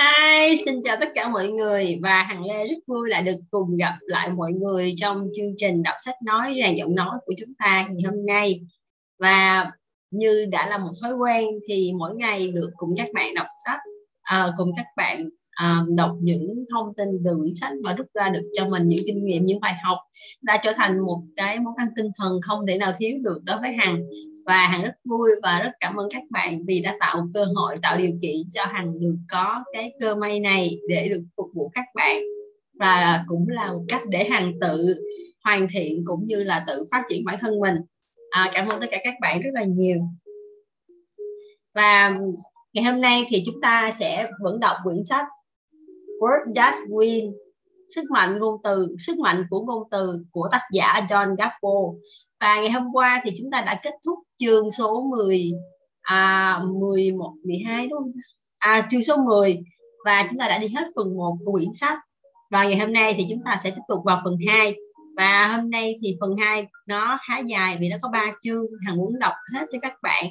Hi, xin chào tất cả mọi người và Hằng Lê rất vui là được cùng gặp lại mọi người trong chương trình đọc sách nói ràng giọng nói của chúng ta ngày hôm nay. Và như đã là một thói quen thì mỗi ngày được cùng các bạn đọc sách, cùng các bạn đọc những thông tin từ quyển sách và rút ra được cho mình những kinh nghiệm, những bài học đã trở thành một cái món ăn tinh thần không thể nào thiếu được đối với Hằng. Và Hằng rất vui và rất cảm ơn các bạn vì đã tạo một cơ hội, tạo điều kiện cho Hằng được có cái cơ may này để được phục vụ các bạn. Và cũng là một cách để Hằng tự hoàn thiện cũng như là tự phát triển bản thân mình. Cảm ơn tất cả các bạn rất là nhiều. Và ngày hôm nay thì chúng ta sẽ vẫn đọc quyển sách Words That Win, sức mạnh của ngôn từ của tác giả Don Gabor. Và ngày hôm qua thì chúng ta đã kết thúc chương số 11, 12 đúng không? Chương số 10 và chúng ta đã đi hết phần 1 của quyển sách. Và ngày hôm nay thì chúng ta sẽ tiếp tục vào phần 2. Và hôm nay thì phần 2 nó khá dài vì nó có 3 chương, Hằng muốn đọc hết cho các bạn.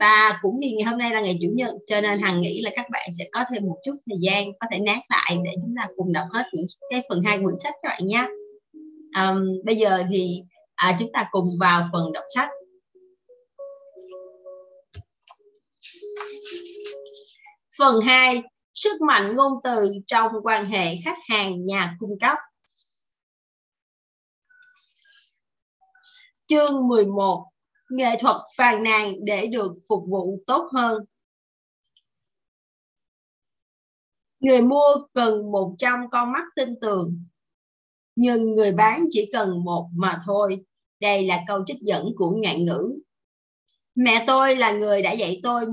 Và cũng vì ngày hôm nay là ngày Chủ nhật cho nên Hằng nghĩ là các bạn sẽ có thêm một chút thời gian có thể nán lại để chúng ta cùng đọc hết cái phần 2 quyển sách các bạn nhé. Bây giờ thì chúng ta cùng vào phần đọc sách. Phần 2, sức mạnh ngôn từ trong quan hệ khách hàng nhà cung cấp. Chương 11, nghệ thuật phàn nàn để được phục vụ tốt hơn. Người mua cần 100 con mắt tin tưởng, nhưng người bán chỉ cần một mà thôi. Đây là câu trích dẫn của ngạn ngữ. Mẹ tôi là người đã dạy tôi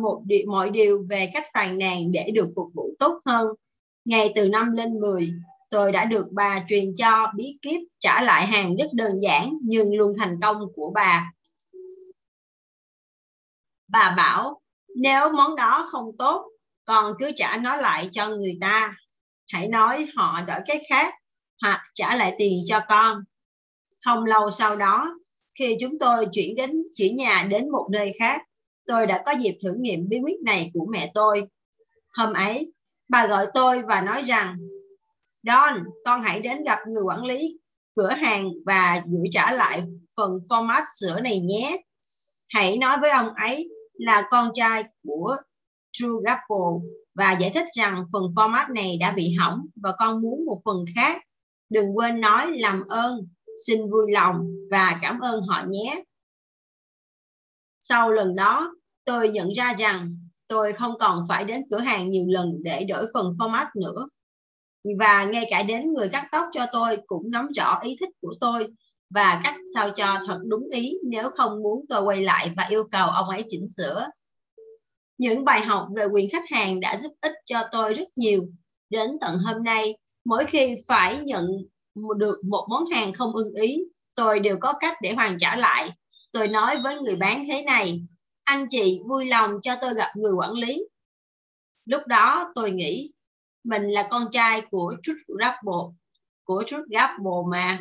mọi điều về cách phàn nàn để được phục vụ tốt hơn. Ngay từ năm lên 10, tôi đã được bà truyền cho bí kíp trả lại hàng rất đơn giản nhưng luôn thành công của bà. Bà bảo, nếu món đó không tốt, con cứ trả nó lại cho người ta. Hãy nói họ đổi cái khác, hoặc trả lại tiền cho con. Không lâu sau đó, khi chúng tôi chuyển nhà đến một nơi khác, tôi đã có dịp thử nghiệm bí quyết này của mẹ tôi. Hôm ấy, bà gọi tôi và nói rằng, Don, con hãy đến gặp người quản lý cửa hàng và gửi trả lại phần format sữa này nhé. Hãy nói với ông ấy là con trai của True Apple và giải thích rằng phần format này đã bị hỏng và con muốn một phần khác. Đừng quên nói làm ơn, xin vui lòng và cảm ơn họ nhé. Sau lần đó, tôi nhận ra rằng tôi không còn phải đến cửa hàng nhiều lần để đổi phần format nữa. Và ngay cả đến người cắt tóc cho tôi cũng nắm rõ ý thích của tôi và cắt sao cho thật đúng ý nếu không muốn tôi quay lại và yêu cầu ông ấy chỉnh sửa. Những bài học về quyền khách hàng đã giúp ích cho tôi rất nhiều. Đến tận hôm nay, mỗi khi phải nhận được một món hàng không ưng ý, tôi đều có cách để hoàn trả lại. Tôi nói với người bán thế này, anh chị vui lòng cho tôi gặp người quản lý. Lúc đó tôi nghĩ, mình là con trai của Truth Gable mà.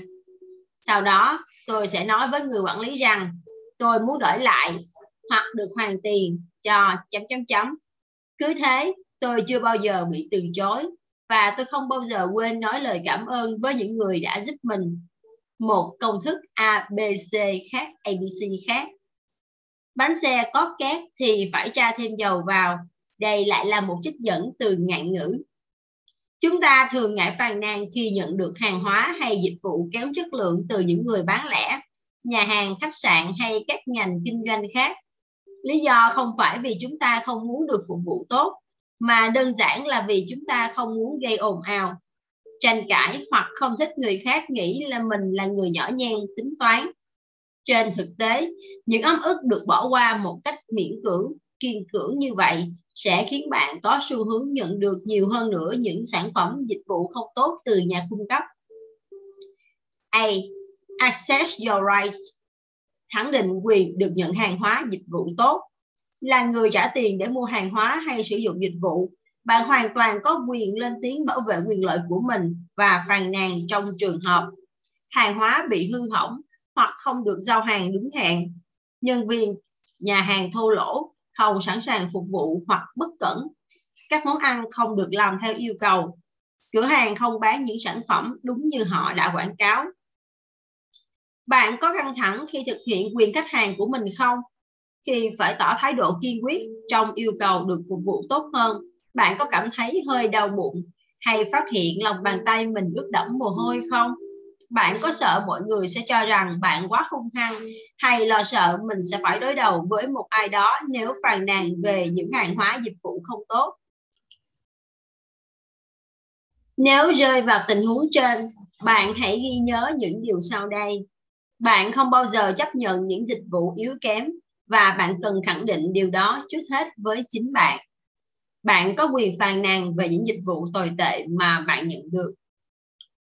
Sau đó tôi sẽ nói với người quản lý rằng, tôi muốn đổi lại hoặc được hoàn tiền cho ... Cứ thế, tôi chưa bao giờ bị từ chối. Và tôi không bao giờ quên nói lời cảm ơn với những người đã giúp mình. Một công thức ABC khác. Bánh xe có két thì phải tra thêm dầu vào. Đây lại là một trích dẫn từ ngạn ngữ. Chúng ta thường ngại phàn nàn khi nhận được hàng hóa hay dịch vụ kém chất lượng từ những người bán lẻ, nhà hàng, khách sạn hay các ngành kinh doanh khác. Lý do không phải vì chúng ta không muốn được phục vụ tốt, mà đơn giản là vì chúng ta không muốn gây ồn ào, tranh cãi hoặc không thích người khác nghĩ là mình là người nhỏ nhen, tính toán. Trên thực tế, những ấm ức được bỏ qua một cách miễn cưỡng, kiên cưỡng như vậy sẽ khiến bạn có xu hướng nhận được nhiều hơn nữa những sản phẩm dịch vụ không tốt từ nhà cung cấp. A. Access your rights. Khẳng định quyền được nhận hàng hóa dịch vụ tốt. Là người trả tiền để mua hàng hóa hay sử dụng dịch vụ, bạn hoàn toàn có quyền lên tiếng bảo vệ quyền lợi của mình và phàn nàn trong trường hợp hàng hóa bị hư hỏng hoặc không được giao hàng đúng hẹn, nhân viên nhà hàng thua lỗ, không sẵn sàng phục vụ hoặc bất cẩn. Các món ăn không được làm theo yêu cầu. Cửa hàng không bán những sản phẩm đúng như họ đã quảng cáo. Bạn có căng thẳng khi thực hiện quyền khách hàng của mình không? Khi phải tỏ thái độ kiên quyết trong yêu cầu được phục vụ tốt hơn, bạn có cảm thấy hơi đau bụng hay phát hiện lòng bàn tay mình ướt đẫm mồ hôi không? Bạn có sợ mọi người sẽ cho rằng bạn quá hung hăng hay lo sợ mình sẽ phải đối đầu với một ai đó nếu phàn nàn về những hàng hóa dịch vụ không tốt? Nếu rơi vào tình huống trên, bạn hãy ghi nhớ những điều sau đây. Bạn không bao giờ chấp nhận những dịch vụ yếu kém và bạn cần khẳng định điều đó trước hết với chính bạn. Bạn có quyền phàn nàn về những dịch vụ tồi tệ mà bạn nhận được.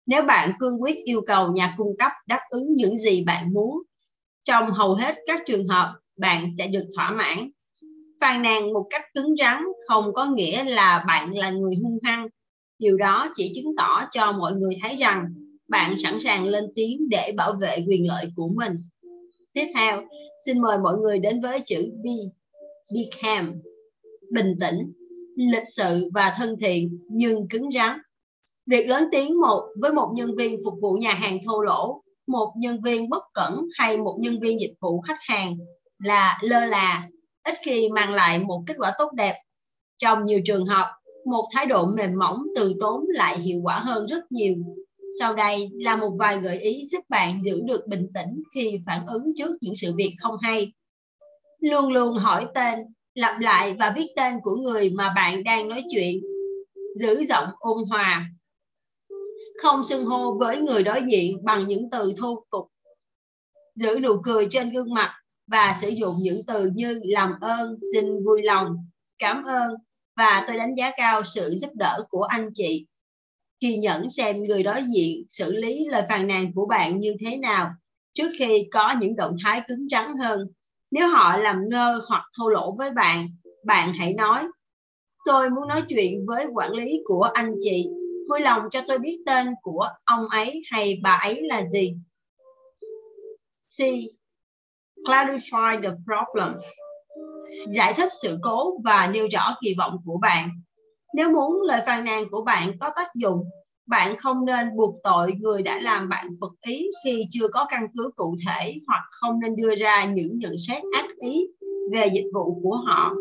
Nếu bạn cương quyết yêu cầu nhà cung cấp đáp ứng những gì bạn muốn, trong hầu hết các trường hợp bạn sẽ được thỏa mãn. Phàn nàn một cách cứng rắn không có nghĩa là bạn là người hung hăng. Điều đó chỉ chứng tỏ cho mọi người thấy rằng bạn sẵn sàng lên tiếng để bảo vệ quyền lợi của mình. Tiếp theo, xin mời mọi người đến với chữ B, Become, bình tĩnh, lịch sự và thân thiện nhưng cứng rắn. Việc lớn tiếng với một nhân viên phục vụ nhà hàng thô lỗ, một nhân viên bất cẩn hay một nhân viên dịch vụ khách hàng là lơ là, ít khi mang lại một kết quả tốt đẹp. Trong nhiều trường hợp, một thái độ mềm mỏng từ tốn lại hiệu quả hơn rất nhiều. Sau đây là một vài gợi ý giúp bạn giữ được bình tĩnh khi phản ứng trước những sự việc không hay. Luôn luôn hỏi tên, lặp lại và viết tên của người mà bạn đang nói chuyện. Giữ giọng ôn hòa. Không xưng hô với người đối diện bằng những từ thô tục. Giữ nụ cười trên gương mặt và sử dụng những từ như làm ơn, xin vui lòng, cảm ơn và tôi đánh giá cao sự giúp đỡ của anh chị. Ghi nhận xem người đối diện xử lý lời phàn nàn của bạn như thế nào trước khi có những động thái cứng rắn hơn. Nếu họ làm ngơ hoặc thô lỗ với bạn, bạn hãy nói: tôi muốn nói chuyện với quản lý của anh chị. Vui lòng cho tôi biết tên của ông ấy hay bà ấy là gì. C. Clarify the problem. Giải thích sự cố và nêu rõ kỳ vọng của bạn. Nếu muốn lời phàn nàn của bạn có tác dụng, bạn không nên buộc tội người đã làm bạn phật ý khi chưa có căn cứ cụ thể hoặc không nên đưa ra những nhận xét ác ý về dịch vụ của họ.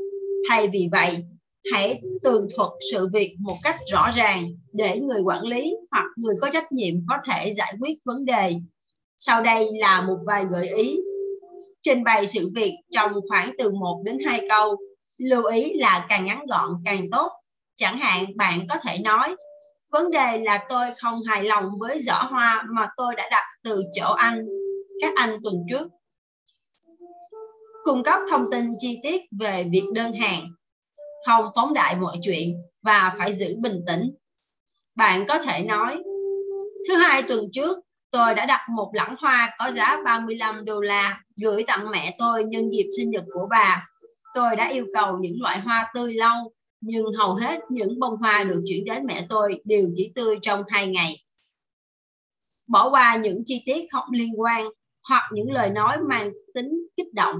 Thay vì vậy, hãy tường thuật sự việc một cách rõ ràng để người quản lý hoặc người có trách nhiệm có thể giải quyết vấn đề. Sau đây là một vài gợi ý. Trình bày sự việc trong khoảng từ 1 đến 2 câu. Lưu ý là càng ngắn gọn càng tốt. Chẳng hạn bạn có thể nói: vấn đề là tôi không hài lòng với giỏ hoa mà tôi đã đặt từ chỗ các anh tuần trước. Cung cấp thông tin chi tiết về việc đơn hàng. Không phóng đại mọi chuyện và phải giữ bình tĩnh. Bạn có thể nói: thứ hai tuần trước, tôi đã đặt một lẵng hoa có giá $35 gửi tặng mẹ tôi nhân dịp sinh nhật của bà. Tôi đã yêu cầu những loại hoa tươi lâu, nhưng hầu hết những bông hoa được chuyển đến mẹ tôi đều chỉ tươi trong 2 ngày. Bỏ qua những chi tiết không liên quan hoặc những lời nói mang tính kích động.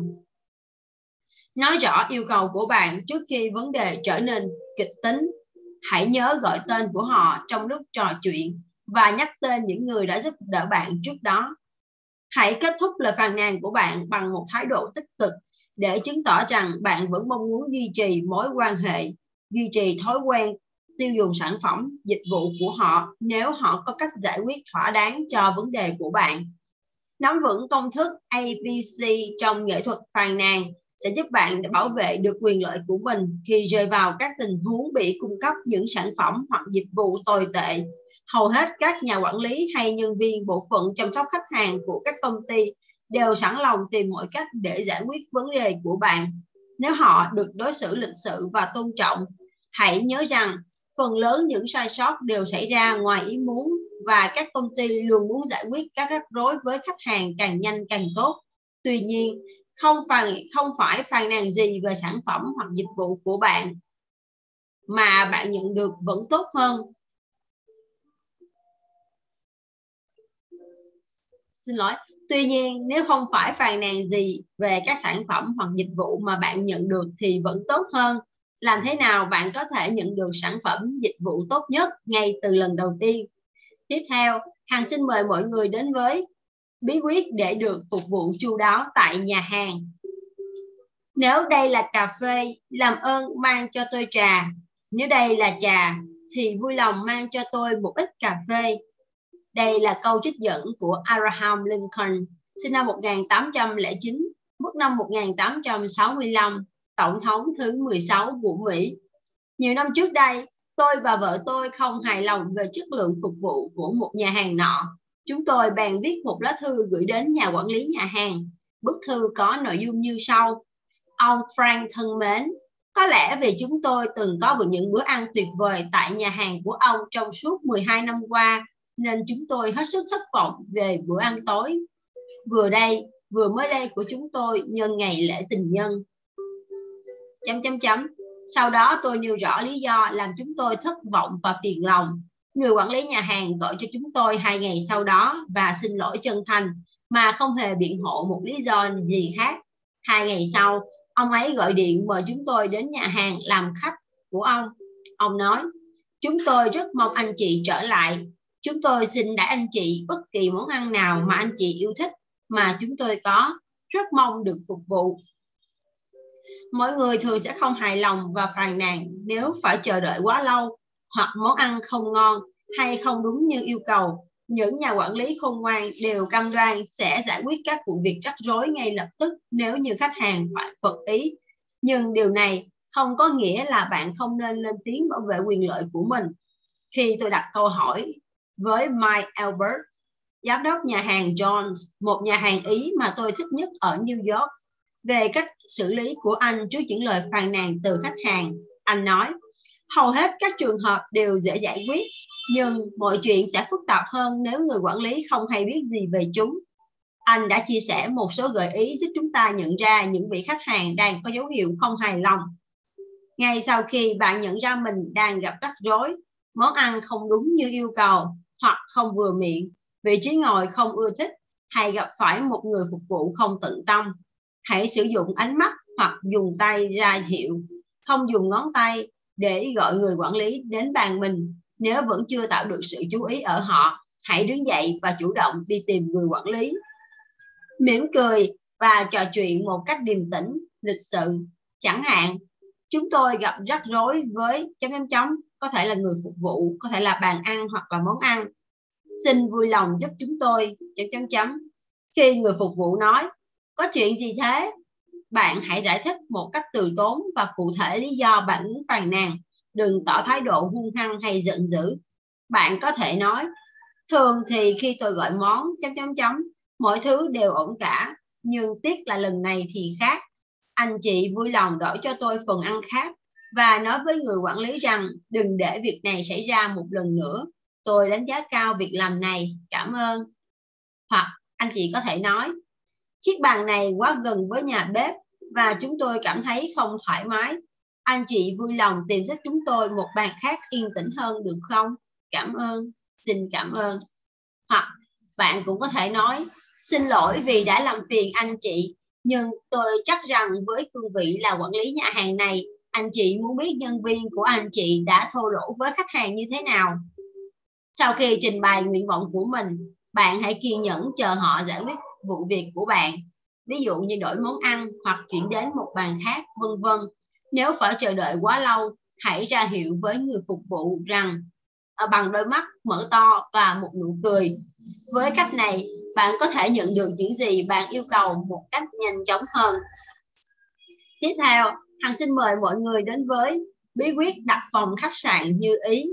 Nói rõ yêu cầu của bạn trước khi vấn đề trở nên kịch tính. Hãy nhớ gọi tên của họ trong lúc trò chuyện và nhắc tên những người đã giúp đỡ bạn trước đó. Hãy kết thúc lời phàn nàn của bạn bằng một thái độ tích cực để chứng tỏ rằng bạn vẫn mong muốn duy trì mối quan hệ, duy trì thói quen tiêu dùng sản phẩm, dịch vụ của họ nếu họ có cách giải quyết thỏa đáng cho vấn đề của bạn. Nắm vững công thức ABC trong nghệ thuật phàn nàn sẽ giúp bạn bảo vệ được quyền lợi của mình khi rơi vào các tình huống bị cung cấp những sản phẩm hoặc dịch vụ tồi tệ. Hầu hết các nhà quản lý hay nhân viên bộ phận chăm sóc khách hàng của các công ty đều sẵn lòng tìm mọi cách để giải quyết vấn đề của bạn. Nếu họ được đối xử lịch sự và tôn trọng, hãy nhớ rằng phần lớn những sai sót đều xảy ra ngoài ý muốn và các công ty luôn muốn giải quyết các rắc rối với khách hàng càng nhanh càng tốt. Tuy nhiên, không phải phàn nàn gì về sản phẩm hoặc dịch vụ của bạn mà bạn nhận được vẫn tốt hơn. Tuy nhiên, nếu không phải phàn nàn gì về các sản phẩm hoặc dịch vụ mà bạn nhận được thì vẫn tốt hơn Làm thế nào bạn có thể nhận được sản phẩm, dịch vụ tốt nhất ngay từ lần đầu tiên? Tiếp theo, Hằng xin mời mọi người đến với bí quyết để được phục vụ chu đáo tại nhà hàng. Nếu đây là cà phê, làm ơn mang cho tôi trà. Nếu đây là trà, thì vui lòng mang cho tôi một ít cà phê. Đây là câu trích dẫn của Abraham Lincoln, sinh năm 1809, mất năm 1865, tổng thống thứ 16 của Mỹ. Nhiều năm trước đây, tôi và vợ tôi không hài lòng về chất lượng phục vụ của một nhà hàng nọ. Chúng tôi bèn viết một lá thư gửi đến nhà quản lý nhà hàng. Bức thư có nội dung như sau. Ông Frank thân mến, có lẽ vì chúng tôi từng có được những bữa ăn tuyệt vời tại nhà hàng của ông trong suốt 12 năm qua, nên chúng tôi hết sức thất vọng về bữa ăn tối vừa mới đây của chúng tôi nhân ngày lễ tình nhân. ... Sau đó tôi nêu rõ lý do làm chúng tôi thất vọng và phiền lòng. Người quản lý nhà hàng gọi cho chúng tôi 2 ngày sau đó và xin lỗi chân thành mà không hề biện hộ một lý do gì khác. 2 ngày sau, ông ấy gọi điện mời chúng tôi đến nhà hàng làm khách của ông. Ông nói, chúng tôi rất mong anh chị trở lại. Chúng tôi xin đãi anh chị bất kỳ món ăn nào mà anh chị yêu thích mà chúng tôi có. Rất mong được phục vụ. Mọi người thường sẽ không hài lòng và phàn nàn nếu phải chờ đợi quá lâu hoặc món ăn không ngon hay không đúng như yêu cầu. Những nhà quản lý khôn ngoan đều cam đoan sẽ giải quyết các vụ việc rắc rối ngay lập tức nếu như khách hàng phải phật ý. Nhưng điều này không có nghĩa là bạn không nên lên tiếng bảo vệ quyền lợi của mình. Khi tôi đặt câu hỏi với Mike Albert, giám đốc nhà hàng Jones, một nhà hàng Ý mà tôi thích nhất ở New York, về cách xử lý của anh trước những lời phàn nàn từ khách hàng, anh nói, hầu hết các trường hợp đều dễ giải quyết, nhưng mọi chuyện sẽ phức tạp hơn nếu người quản lý không hay biết gì về chúng. Anh đã chia sẻ một số gợi ý giúp chúng ta nhận ra những vị khách hàng đang có dấu hiệu không hài lòng. Ngay sau khi bạn nhận ra mình đang gặp rắc rối, món ăn không đúng như yêu cầu, hoặc không vừa miệng, vị trí ngồi không ưa thích, hay gặp phải một người phục vụ không tận tâm, hãy sử dụng ánh mắt hoặc dùng tay ra hiệu, không dùng ngón tay để gọi người quản lý đến bàn mình. Nếu vẫn chưa tạo được sự chú ý ở họ, hãy đứng dậy và chủ động đi tìm người quản lý. Mỉm cười và trò chuyện một cách điềm tĩnh, lịch sự. Chẳng hạn, chúng tôi gặp rắc rối với ... có thể là người phục vụ, có thể là bàn ăn hoặc là món ăn. Xin vui lòng giúp chúng tôi ... Khi người phục vụ nói, có chuyện gì thế? Bạn hãy giải thích một cách từ tốn và cụ thể lý do bạn muốn phàn nàn. Đừng tỏ thái độ hung hăng hay giận dữ. Bạn có thể nói, thường thì khi tôi gọi món ... mọi thứ đều ổn cả, nhưng tiếc là lần này thì khác. Anh chị vui lòng đổi cho tôi phần ăn khác và nói với người quản lý rằng đừng để việc này xảy ra một lần nữa. Tôi đánh giá cao việc làm này, cảm ơn. Hoặc anh chị có thể nói, chiếc bàn này quá gần với nhà bếp và chúng tôi cảm thấy không thoải mái. Anh chị vui lòng tìm giúp chúng tôi một bàn khác yên tĩnh hơn được không? Cảm ơn, xin cảm ơn. Hoặc bạn cũng có thể nói, xin lỗi vì đã làm phiền anh chị, nhưng tôi chắc rằng với cương vị là quản lý nhà hàng này, anh chị muốn biết nhân viên của anh chị đã thô lỗ với khách hàng như thế nào. Sau khi trình bày nguyện vọng của mình, bạn hãy kiên nhẫn chờ họ giải quyết vụ việc của bạn, ví dụ như đổi món ăn hoặc chuyển đến một bàn khác, v.v. Nếu phải chờ đợi quá lâu, hãy ra hiệu với người phục vụ rằng bằng đôi mắt mở to và một nụ cười. Với cách này, bạn có thể nhận được những gì bạn yêu cầu một cách nhanh chóng hơn. Tiếp theo, Hằng xin mời mọi người đến với bí quyết đặt phòng khách sạn như ý.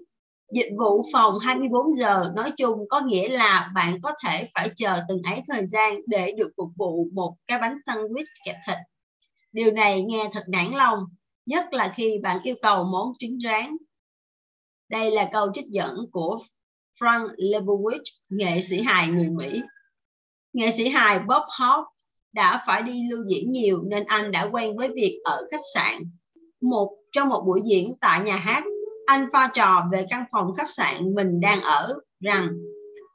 Dịch vụ phòng 24 giờ nói chung có nghĩa là bạn có thể phải chờ từng ấy thời gian để được phục vụ một cái bánh sandwich kẹp thịt. Điều này nghe thật nản lòng, nhất là khi bạn yêu cầu món trứng rán. Đây là câu trích dẫn của Frank Lebowitz, nghệ sĩ hài người Mỹ. Nghệ sĩ hài Bob Hope đã phải đi lưu diễn nhiều nên anh đã quen với việc ở khách sạn. Trong một buổi diễn tại nhà hát, anh pha trò về căn phòng khách sạn mình đang ở rằng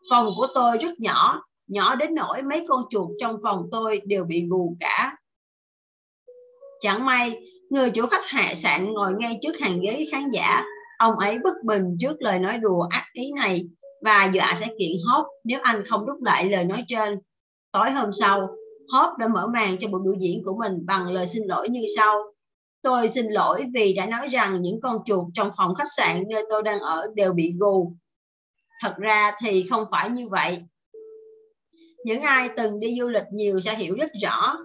phòng của tôi rất nhỏ, nhỏ đến nỗi mấy con chuột trong phòng tôi đều bị gù cả. Chẳng may Người chủ khách hạ sạn ngồi ngay trước hàng ghế khán giả. Ông ấy bất bình trước lời nói đùa ác ý này và dọa sẽ kiện Hope nếu anh không đúc lại lời nói trên. Tối hôm sau, Hope đã mở màn cho buổi biểu diễn của mình bằng lời xin lỗi như sau. Tôi xin lỗi vì đã nói rằng những con chuột trong phòng khách sạn nơi tôi đang ở đều bị gù. Thật ra thì không phải như vậy. Những ai từng đi du lịch nhiều sẽ hiểu rất rõ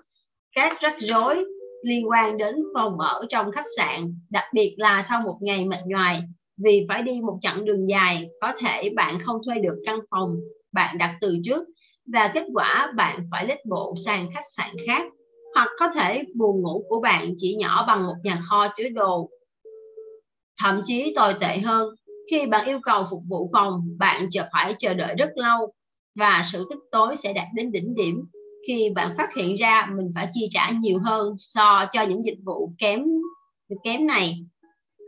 các rắc rối liên quan đến phòng ở trong khách sạn, đặc biệt là sau một ngày mệt nhoài. Vì phải đi một chặng đường dài, có thể bạn không thuê được căn phòng bạn đặt từ trước và kết quả bạn phải lết bộ sang khách sạn khác, hoặc có thể buồng ngủ của bạn chỉ nhỏ bằng một nhà kho chứa đồ. Thậm chí tồi tệ hơn, khi bạn yêu cầu phục vụ phòng, bạn phải chờ đợi rất lâu và sự tức tối sẽ đạt đến đỉnh điểm khi bạn phát hiện ra mình phải chi trả nhiều hơn so cho những dịch vụ kém này.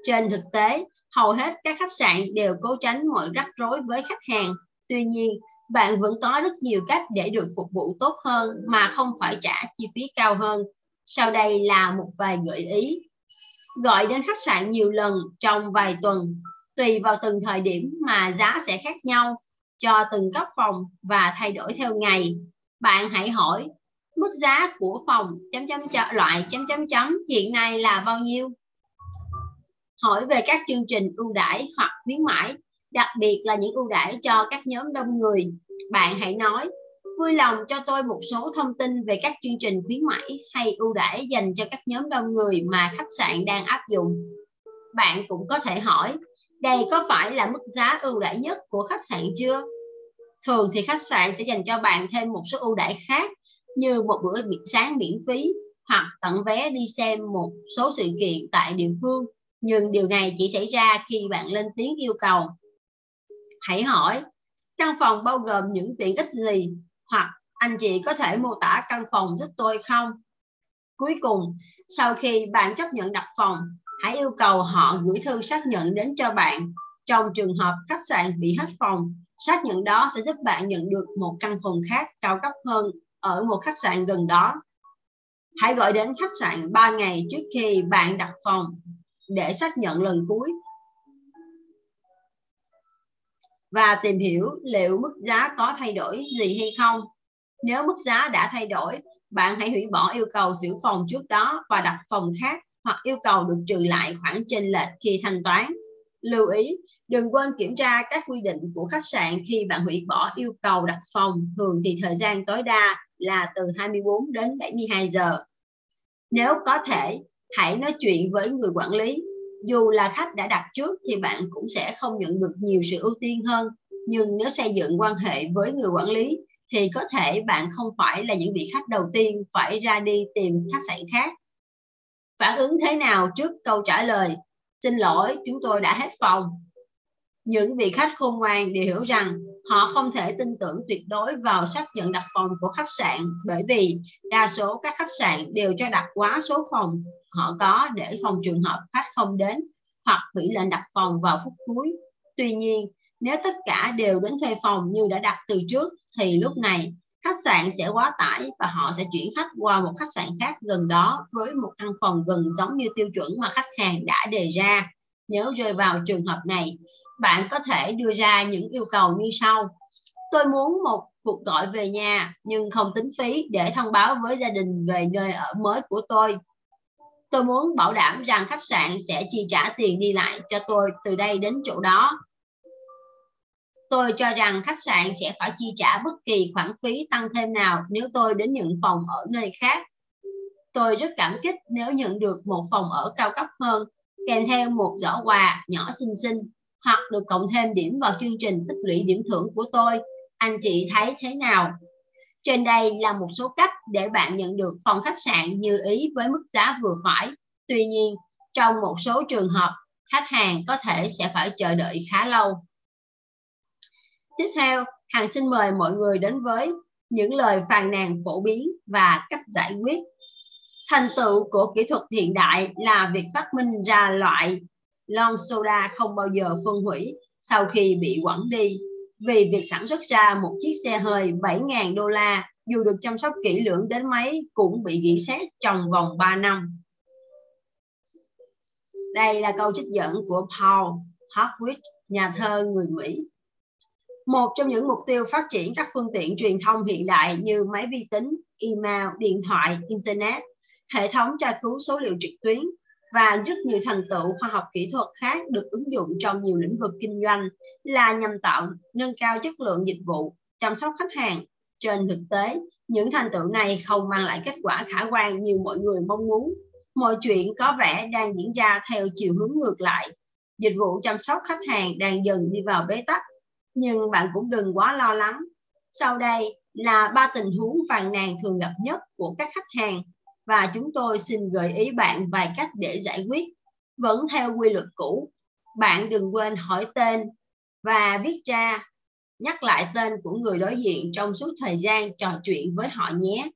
Trên thực tế, hầu hết các khách sạn đều cố tránh mọi rắc rối với khách hàng. Tuy nhiên, bạn vẫn có rất nhiều cách để được phục vụ tốt hơn mà không phải trả chi phí cao hơn. Sau đây là một vài gợi ý. Gọi đến khách sạn nhiều lần trong vài tuần, tùy vào từng thời điểm mà giá sẽ khác nhau cho từng cấp phòng và thay đổi theo ngày. Bạn hãy hỏi mức giá của phòng loại hiện nay là bao nhiêu. Hỏi về các chương trình ưu đãi hoặc khuyến mãi, đặc biệt là những ưu đãi cho các nhóm đông người. Bạn hãy nói, vui lòng cho tôi một số thông tin về các chương trình khuyến mãi hay ưu đãi dành cho các nhóm đông người mà khách sạn đang áp dụng. Bạn cũng có thể hỏi, đây có phải là mức giá ưu đãi nhất của khách sạn chưa? Thường thì khách sạn sẽ dành cho bạn thêm một số ưu đãi khác như một bữa sáng miễn phí hoặc tặng vé đi xem một số sự kiện tại địa phương. Nhưng điều này chỉ xảy ra khi bạn lên tiếng yêu cầu. Hãy hỏi, căn phòng bao gồm những tiện ích gì? Hoặc anh chị có thể mô tả căn phòng giúp tôi không? Cuối cùng, sau khi bạn chấp nhận đặt phòng, hãy yêu cầu họ gửi thư xác nhận đến cho bạn. Trong trường hợp khách sạn bị hết phòng, xác nhận đó sẽ giúp bạn nhận được một căn phòng khác cao cấp hơn ở một khách sạn gần đó. Hãy gọi đến khách sạn 3 ngày trước khi bạn đặt phòng để xác nhận lần cuối và tìm hiểu liệu mức giá có thay đổi gì hay không. Nếu mức giá đã thay đổi, bạn hãy hủy bỏ yêu cầu giữ phòng trước đó và đặt phòng khác, hoặc yêu cầu được trừ lại khoản chênh lệch khi thanh toán. Lưu ý, đừng quên kiểm tra các quy định của khách sạn khi bạn hủy bỏ yêu cầu đặt phòng. Thường thì thời gian tối đa là từ 24 đến 72 giờ. Nếu có thể, hãy nói chuyện với người quản lý. Dù là khách đã đặt trước thì bạn cũng sẽ không nhận được nhiều sự ưu tiên hơn. Nhưng nếu xây dựng quan hệ với người quản lý thì có thể bạn không phải là những vị khách đầu tiên phải ra đi tìm khách sạn khác. Phản ứng thế nào trước câu trả lời "Xin lỗi, chúng tôi đã hết phòng"? Những vị khách khôn ngoan đều hiểu rằng họ không thể tin tưởng tuyệt đối vào xác nhận đặt phòng của khách sạn, bởi vì đa số các khách sạn đều cho đặt quá số phòng họ có để phòng trường hợp khách không đến hoặc hủy lệnh đặt phòng vào phút cuối. Tuy nhiên, nếu tất cả đều đến thuê phòng như đã đặt từ trước thì lúc này khách sạn sẽ quá tải và họ sẽ chuyển khách qua một khách sạn khác gần đó với một căn phòng gần giống như tiêu chuẩn mà khách hàng đã đề ra. Nếu rơi vào trường hợp này, bạn có thể đưa ra những yêu cầu như sau. Tôi muốn một cuộc gọi về nhà nhưng không tính phí để thông báo với gia đình về nơi ở mới của tôi. Tôi muốn bảo đảm rằng khách sạn sẽ chi trả tiền đi lại cho tôi từ đây đến chỗ đó. Tôi cho rằng khách sạn sẽ phải chi trả bất kỳ khoản phí tăng thêm nào nếu tôi đến nhận phòng ở nơi khác. Tôi rất cảm kích nếu nhận được một phòng ở cao cấp hơn, kèm theo một giỏ quà nhỏ xinh xinh, hoặc được cộng thêm điểm vào chương trình tích lũy điểm thưởng của tôi. Anh chị thấy thế nào? Trên đây là một số cách để bạn nhận được phòng khách sạn như ý với mức giá vừa phải. Tuy nhiên, trong một số trường hợp, khách hàng có thể sẽ phải chờ đợi khá lâu. Tiếp theo, Hằng xin mời mọi người đến với những lời phàn nàn phổ biến và cách giải quyết. Thành tựu của kỹ thuật hiện đại là việc phát minh ra loại lon soda không bao giờ phân hủy sau khi bị quẳng đi. Vì việc sản xuất ra một chiếc xe hơi $7.000 dù được chăm sóc kỹ lưỡng đến mấy cũng bị gỉ sét trong vòng 3 năm. Đây là câu trích dẫn của Paul Hawkwood, nhà thơ người Mỹ. Một trong những mục tiêu phát triển các phương tiện truyền thông hiện đại như máy vi tính, email, điện thoại, internet, hệ thống tra cứu số liệu trực tuyến và rất nhiều thành tựu khoa học kỹ thuật khác được ứng dụng trong nhiều lĩnh vực kinh doanh là nhằm tạo nâng cao chất lượng dịch vụ, chăm sóc khách hàng. Trên thực tế, những thành tựu này không mang lại kết quả khả quan như mọi người mong muốn. Mọi chuyện có vẻ đang diễn ra theo chiều hướng ngược lại. Dịch vụ chăm sóc khách hàng đang dần đi vào bế tắc. Nhưng bạn cũng đừng quá lo lắng. Sau đây là 3 tình huống phàn nàn thường gặp nhất của các khách hàng và chúng tôi xin gợi ý bạn vài cách để giải quyết. Vẫn theo quy luật cũ, bạn đừng quên hỏi tên và viết ra, nhắc lại tên của người đối diện trong suốt thời gian trò chuyện với họ nhé.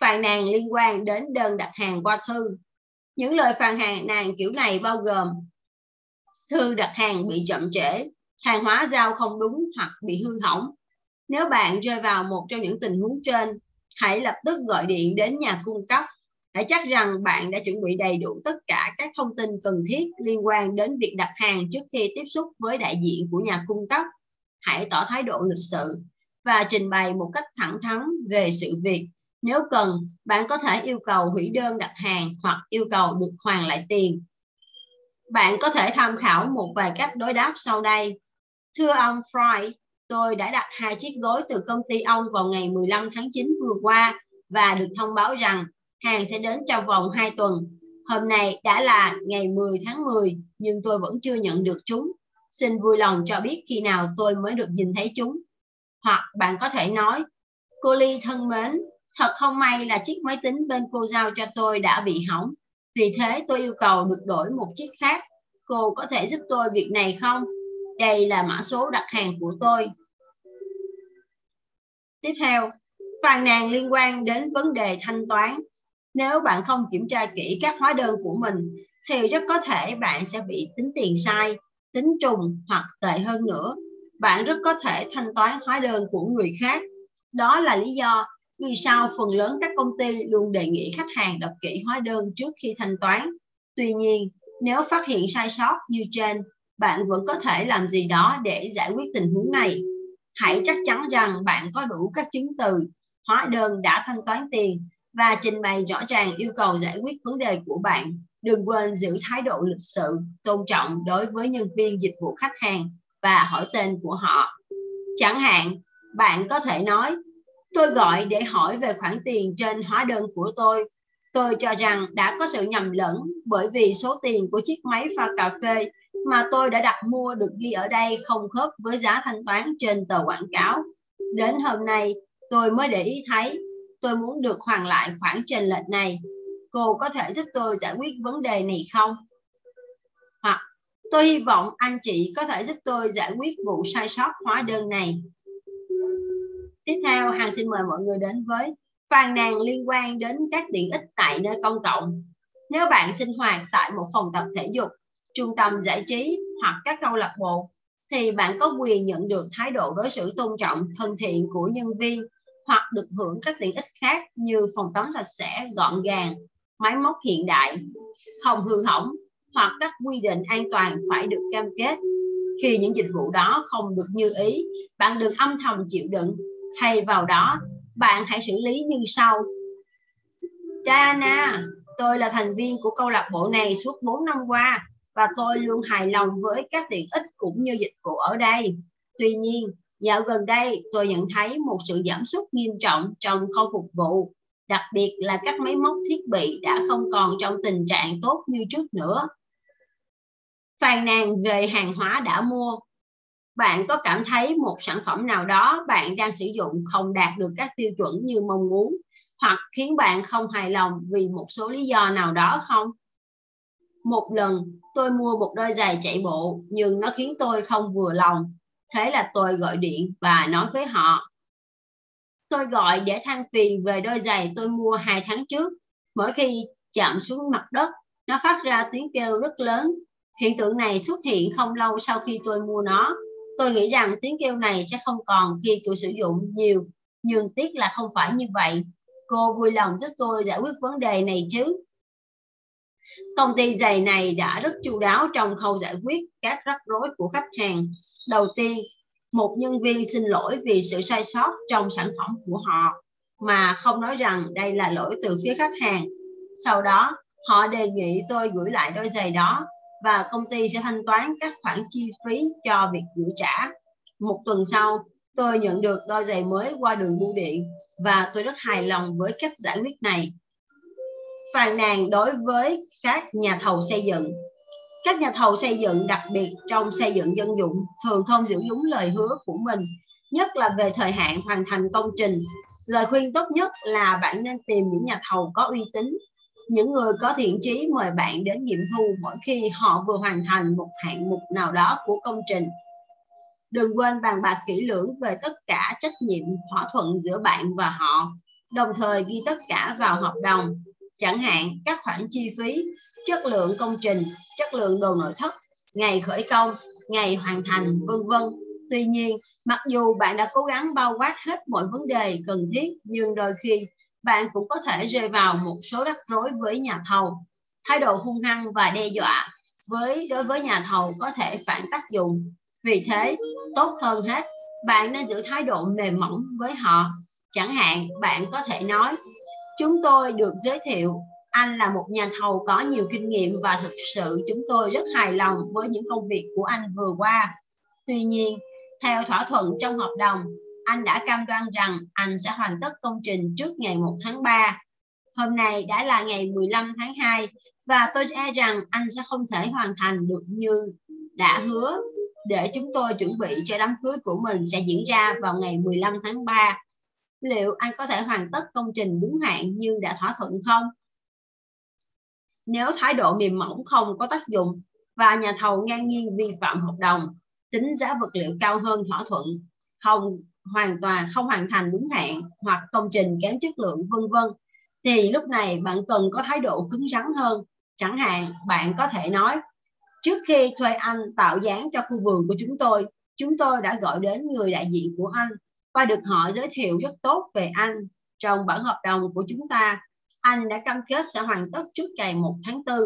Phàn nàn liên quan đến đơn đặt hàng qua thư. Những lời phàn nàn kiểu này bao gồm thư đặt hàng bị chậm trễ, hàng hóa giao không đúng hoặc bị hư hỏng. Nếu bạn rơi vào một trong những tình huống trên, hãy lập tức gọi điện đến nhà cung cấp. Hãy chắc rằng bạn đã chuẩn bị đầy đủ tất cả các thông tin cần thiết liên quan đến việc đặt hàng trước khi tiếp xúc với đại diện của nhà cung cấp. Hãy tỏ thái độ lịch sự và trình bày một cách thẳng thắn về sự việc. Nếu cần, bạn có thể yêu cầu hủy đơn đặt hàng hoặc yêu cầu được hoàn lại tiền. Bạn có thể tham khảo một vài cách đối đáp sau đây. Thưa ông Fry, tôi đã đặt 2 chiếc gối từ công ty ông vào ngày 15 tháng 9 vừa qua và được thông báo rằng hàng sẽ đến trong vòng 2 tuần. Hôm nay đã là ngày 10 tháng 10 nhưng tôi vẫn chưa nhận được chúng. Xin vui lòng cho biết khi nào tôi mới được nhìn thấy chúng. Hoặc bạn có thể nói, cô Ly thân mến, thật không may là chiếc máy tính bên cô giao cho tôi đã bị hỏng. Vì thế tôi yêu cầu được đổi một chiếc khác. Cô có thể giúp tôi việc này không? Đây là mã số đặt hàng của tôi. Tiếp theo, phàn nàn liên quan đến vấn đề thanh toán. Nếu bạn không kiểm tra kỹ các hóa đơn của mình, thì rất có thể bạn sẽ bị tính tiền sai, tính trùng hoặc tệ hơn nữa. Bạn rất có thể thanh toán hóa đơn của người khác. Đó là lý do vì sao phần lớn các công ty luôn đề nghị khách hàng đọc kỹ hóa đơn trước khi thanh toán. Tuy nhiên, nếu phát hiện sai sót như trên, bạn vẫn có thể làm gì đó để giải quyết tình huống này. Hãy chắc chắn rằng bạn có đủ các chứng từ, hóa đơn đã thanh toán tiền và trình bày rõ ràng yêu cầu giải quyết vấn đề của bạn. Đừng quên giữ thái độ lịch sự, tôn trọng đối với nhân viên dịch vụ khách hàng và hỏi tên của họ. Chẳng hạn, bạn có thể nói, tôi gọi để hỏi về khoản tiền trên hóa đơn của tôi. Tôi cho rằng đã có sự nhầm lẫn bởi vì số tiền của chiếc máy pha cà phê mà tôi đã đặt mua được ghi ở đây không khớp với giá thanh toán trên tờ quảng cáo. Đến hôm nay, tôi mới để ý thấy tôi muốn được hoàn lại khoản chênh lệch này. Cô có thể giúp tôi giải quyết vấn đề này không? Hoặc tôi hy vọng anh chị có thể giúp tôi giải quyết vụ sai sót hóa đơn này. Tiếp theo, Hằng xin mời mọi người đến với phàn nàn liên quan đến các tiện ích tại nơi công cộng. Nếu bạn sinh hoạt tại một phòng tập thể dục, trung tâm giải trí hoặc các câu lạc bộ, thì bạn có quyền nhận được thái độ đối xử tôn trọng, thân thiện của nhân viên hoặc được hưởng các tiện ích khác như phòng tắm sạch sẽ, gọn gàng, máy móc hiện đại, không hư hỏng hoặc các quy định an toàn phải được cam kết. Khi những dịch vụ đó không được như ý, bạn được âm thầm chịu đựng. Thay vào đó, bạn hãy xử lý như sau. Dana, tôi là thành viên của câu lạc bộ này suốt 4 năm qua và tôi luôn hài lòng với các tiện ích cũng như dịch vụ ở đây. Tuy nhiên, dạo gần đây tôi nhận thấy một sự giảm sút nghiêm trọng trong khâu phục vụ, đặc biệt là các máy móc thiết bị đã không còn trong tình trạng tốt như trước nữa. Phàn nàn về hàng hóa đã mua. Bạn có cảm thấy một sản phẩm nào đó bạn đang sử dụng không đạt được các tiêu chuẩn như mong muốn hoặc khiến bạn không hài lòng vì một số lý do nào đó không? Một lần, tôi mua một đôi giày chạy bộ nhưng nó khiến tôi không vừa lòng. Thế là tôi gọi điện và nói với họ. Tôi gọi để than phiền về đôi giày tôi mua 2 tháng trước. Mỗi khi chạm xuống mặt đất, nó phát ra tiếng kêu rất lớn. Hiện tượng này xuất hiện không lâu sau khi tôi mua nó. Tôi nghĩ rằng tiếng kêu này sẽ không còn khi tôi sử dụng nhiều, nhưng tiếc là không phải như vậy. Cô vui lòng giúp tôi giải quyết vấn đề này chứ? Công ty giày này đã rất chu đáo trong khâu giải quyết các rắc rối của khách hàng. Đầu tiên, một nhân viên xin lỗi vì sự sai sót trong sản phẩm của họ mà không nói rằng đây là lỗi từ phía khách hàng. Sau đó, họ đề nghị tôi gửi lại đôi giày đó và công ty sẽ thanh toán các khoản chi phí cho việc gửi trả. Một tuần sau, tôi nhận được đôi giày mới qua đường bưu điện và tôi rất hài lòng với cách giải quyết này. Phàn nàn đối với các nhà thầu xây dựng. Các nhà thầu xây dựng, đặc biệt trong xây dựng dân dụng, thường không giữ đúng lời hứa của mình, nhất là về thời hạn hoàn thành công trình. Lời khuyên tốt nhất là bạn nên tìm những nhà thầu có uy tín. Những người có thiện chí mời bạn đến nghiệm thu mỗi khi họ vừa hoàn thành một hạng mục nào đó của công trình. Đừng quên bàn bạc kỹ lưỡng về tất cả trách nhiệm thỏa thuận giữa bạn và họ, đồng thời ghi tất cả vào hợp đồng, chẳng hạn các khoản chi phí, chất lượng công trình, chất lượng đồ nội thất, ngày khởi công, ngày hoàn thành, v.v. Tuy nhiên, mặc dù bạn đã cố gắng bao quát hết mọi vấn đề cần thiết, nhưng đôi khi bạn cũng có thể rơi vào một số rắc rối với nhà thầu. Thái độ hung hăng và đe dọa đối với nhà thầu có thể phản tác dụng. Vì thế, tốt hơn hết, bạn nên giữ thái độ mềm mỏng với họ. Chẳng hạn, bạn có thể nói: chúng tôi được giới thiệu, anh là một nhà thầu có nhiều kinh nghiệm và thực sự chúng tôi rất hài lòng với những công việc của anh vừa qua. Tuy nhiên, theo thỏa thuận trong hợp đồng, anh đã cam đoan rằng anh sẽ hoàn tất công trình trước ngày 1 tháng 3. Hôm nay đã là ngày 15 tháng 2 và tôi e rằng anh sẽ không thể hoàn thành được như đã hứa. Để chúng tôi chuẩn bị cho đám cưới của mình sẽ diễn ra vào ngày 15 tháng 3. Liệu anh có thể hoàn tất công trình đúng hạn như đã thỏa thuận không? Nếu thái độ mềm mỏng không có tác dụng và nhà thầu ngang nhiên vi phạm hợp đồng, tính giá vật liệu cao hơn thỏa thuận, không hoàn thành đúng hạn hoặc công trình kém chất lượng, v.v. thì lúc này bạn cần có thái độ cứng rắn hơn. Chẳng hạn, bạn có thể nói: trước khi thuê anh tạo dáng cho khu vườn của chúng tôi đã gọi đến người đại diện của anh và được họ giới thiệu rất tốt về anh. Trong bản hợp đồng của chúng ta, anh đã cam kết sẽ hoàn tất trước ngày 1 tháng 4.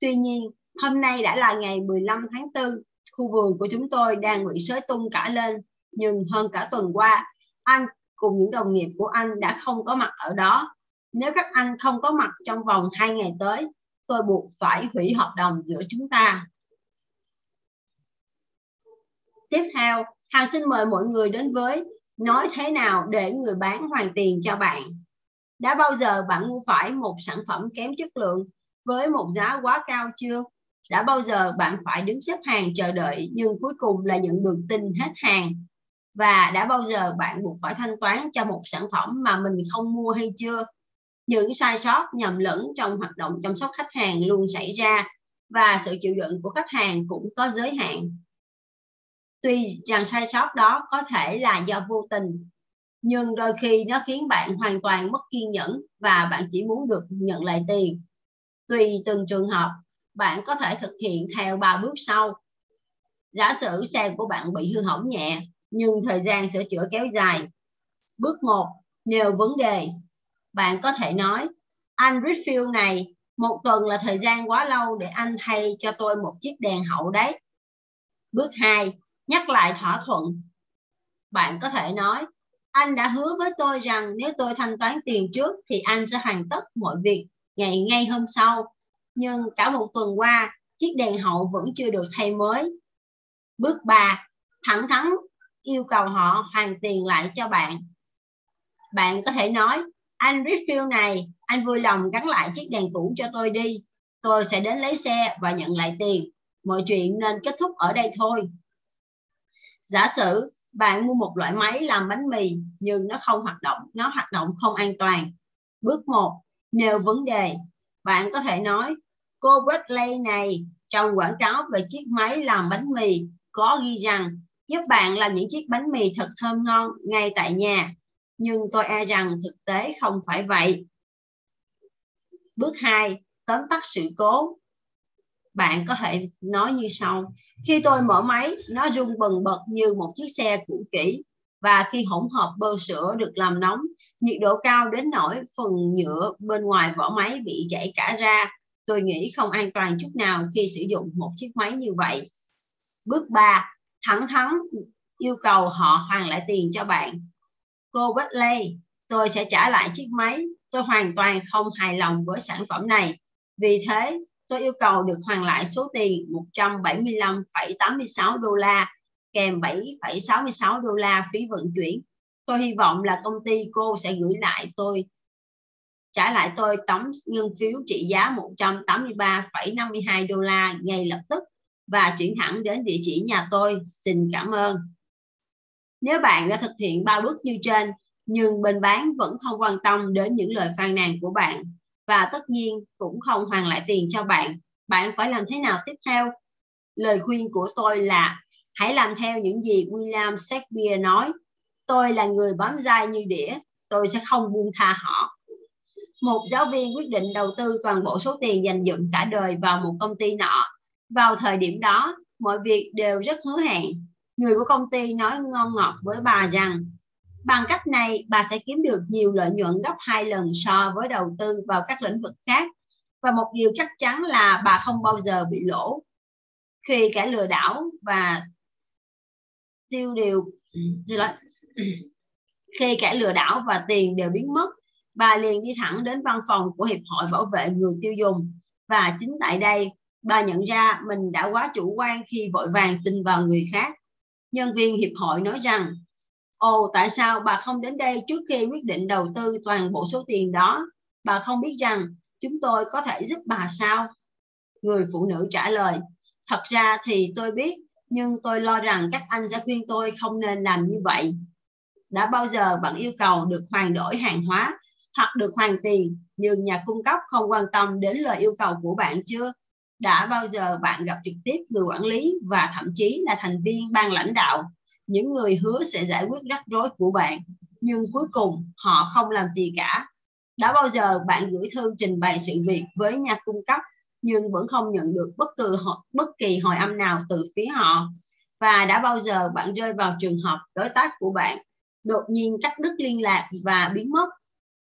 Tuy nhiên, hôm nay đã là ngày 15 tháng 4, khu vườn của chúng tôi đang bị xới tung cả lên. Nhưng hơn cả tuần qua, anh cùng những đồng nghiệp của anh đã không có mặt ở đó. Nếu các anh không có mặt trong vòng 2 ngày tới, tôi buộc phải hủy hợp đồng giữa chúng ta. Tiếp theo, Hằng xin mời mọi người đến với nói thế nào để người bán hoàn tiền cho bạn. Đã bao giờ bạn mua phải một sản phẩm kém chất lượng với một giá quá cao chưa? Đã bao giờ bạn phải đứng xếp hàng chờ đợi nhưng cuối cùng là nhận được tin hết hàng? Và đã bao giờ bạn buộc phải thanh toán cho một sản phẩm mà mình không mua hay chưa? Những sai sót, nhầm lẫn trong hoạt động chăm sóc khách hàng luôn xảy ra và sự chịu đựng của khách hàng cũng có giới hạn. Tuy rằng sai sót đó có thể là do vô tình, nhưng đôi khi nó khiến bạn hoàn toàn mất kiên nhẫn và bạn chỉ muốn được nhận lại tiền. Tùy từng trường hợp, bạn có thể thực hiện theo 3 bước sau. Giả sử xe của bạn bị hư hỏng nhẹ, nhưng thời gian sửa chữa kéo dài. Bước 1. Nêu vấn đề. Bạn có thể nói: anh Redfield này, một tuần là thời gian quá lâu để anh thay cho tôi một chiếc đèn hậu đấy. Bước 2. Nhắc lại thỏa thuận. Bạn có thể nói: anh đã hứa với tôi rằng nếu tôi thanh toán tiền trước thì anh sẽ hoàn tất mọi việc ngay hôm sau. Nhưng cả một tuần qua, chiếc đèn hậu vẫn chưa được thay mới. Bước 3. Thẳng thắn yêu cầu họ hoàn tiền lại cho bạn. Bạn có thể nói: anh Redfield này, anh vui lòng gắn lại chiếc đèn cũ cho tôi đi. Tôi sẽ đến lấy xe và nhận lại tiền. Mọi chuyện nên kết thúc ở đây thôi. Giả sử bạn mua một loại máy làm bánh mì nhưng nó hoạt động không an toàn. Bước 1. Nêu vấn đề. Bạn có thể nói: cô Bradley này, trong quảng cáo về chiếc máy làm bánh mì có ghi rằng giúp bạn làm những chiếc bánh mì thật thơm ngon ngay tại nhà. Nhưng tôi e rằng thực tế không phải vậy. Bước 2. Tóm tắt sự cố. Bạn có thể nói như sau: khi tôi mở máy, nó rung bần bật như một chiếc xe cũ kỹ. Và khi hỗn hợp bơ sữa được làm nóng, nhiệt độ cao đến nỗi phần nhựa bên ngoài vỏ máy bị chảy cả ra. Tôi nghĩ không an toàn chút nào khi sử dụng một chiếc máy như vậy. Bước 3. Thẳng thắn yêu cầu họ hoàn lại tiền cho bạn. Cô Wetley, tôi sẽ trả lại chiếc máy. Tôi hoàn toàn không hài lòng với sản phẩm này. Vì thế, tôi yêu cầu được hoàn lại số tiền 175,86 đô la kèm 7,66 đô la phí vận chuyển. Tôi hy vọng là công ty cô sẽ gửi lại tôi, trả lại tôi tấm ngân phiếu trị giá 183,52 đô la ngay lập tức và chuyển thẳng đến địa chỉ nhà tôi. Xin cảm ơn. Nếu bạn đã thực hiện 3 bước như trên, nhưng bên bán vẫn không quan tâm đến những lời phàn nàn của bạn và tất nhiên cũng không hoàn lại tiền cho bạn, bạn phải làm thế nào tiếp theo? Lời khuyên của tôi là hãy làm theo những gì William Shakespeare nói. Tôi là người bám dai như đĩa, tôi sẽ không buông tha họ. Một giáo viên quyết định đầu tư toàn bộ số tiền dành dụm cả đời vào một công ty nọ. Vào thời điểm đó, mọi việc đều rất hứa hẹn. Người của công ty nói ngon ngọt với bà rằng bằng cách này bà sẽ kiếm được nhiều lợi nhuận gấp 2 lần so với đầu tư vào các lĩnh vực khác. Và một điều chắc chắn là bà không bao giờ bị lỗ. Khi kẻ lừa đảo và tiền đều biến mất, bà liền đi thẳng đến văn phòng của Hiệp hội Bảo vệ Người tiêu dùng. Và chính tại đây, bà nhận ra mình đã quá chủ quan khi vội vàng tin vào người khác. Nhân viên Hiệp hội nói rằng, ồ, tại sao bà không đến đây trước khi quyết định đầu tư toàn bộ số tiền đó? Bà không biết rằng chúng tôi có thể giúp bà sao? Người phụ nữ trả lời, thật ra thì tôi biết, nhưng tôi lo rằng các anh sẽ khuyên tôi không nên làm như vậy. Đã bao giờ bạn yêu cầu được hoàn đổi hàng hóa hoặc được hoàn tiền, nhưng nhà cung cấp không quan tâm đến lời yêu cầu của bạn chưa? Đã bao giờ bạn gặp trực tiếp người quản lý và thậm chí là thành viên ban lãnh đạo, những người hứa sẽ giải quyết rắc rối của bạn, nhưng cuối cùng họ không làm gì cả? Đã bao giờ bạn gửi thư trình bày sự việc với nhà cung cấp nhưng vẫn không nhận được bất kỳ hồi âm nào từ phía họ? Và đã bao giờ bạn rơi vào trường hợp đối tác của bạn đột nhiên cắt đứt liên lạc và biến mất?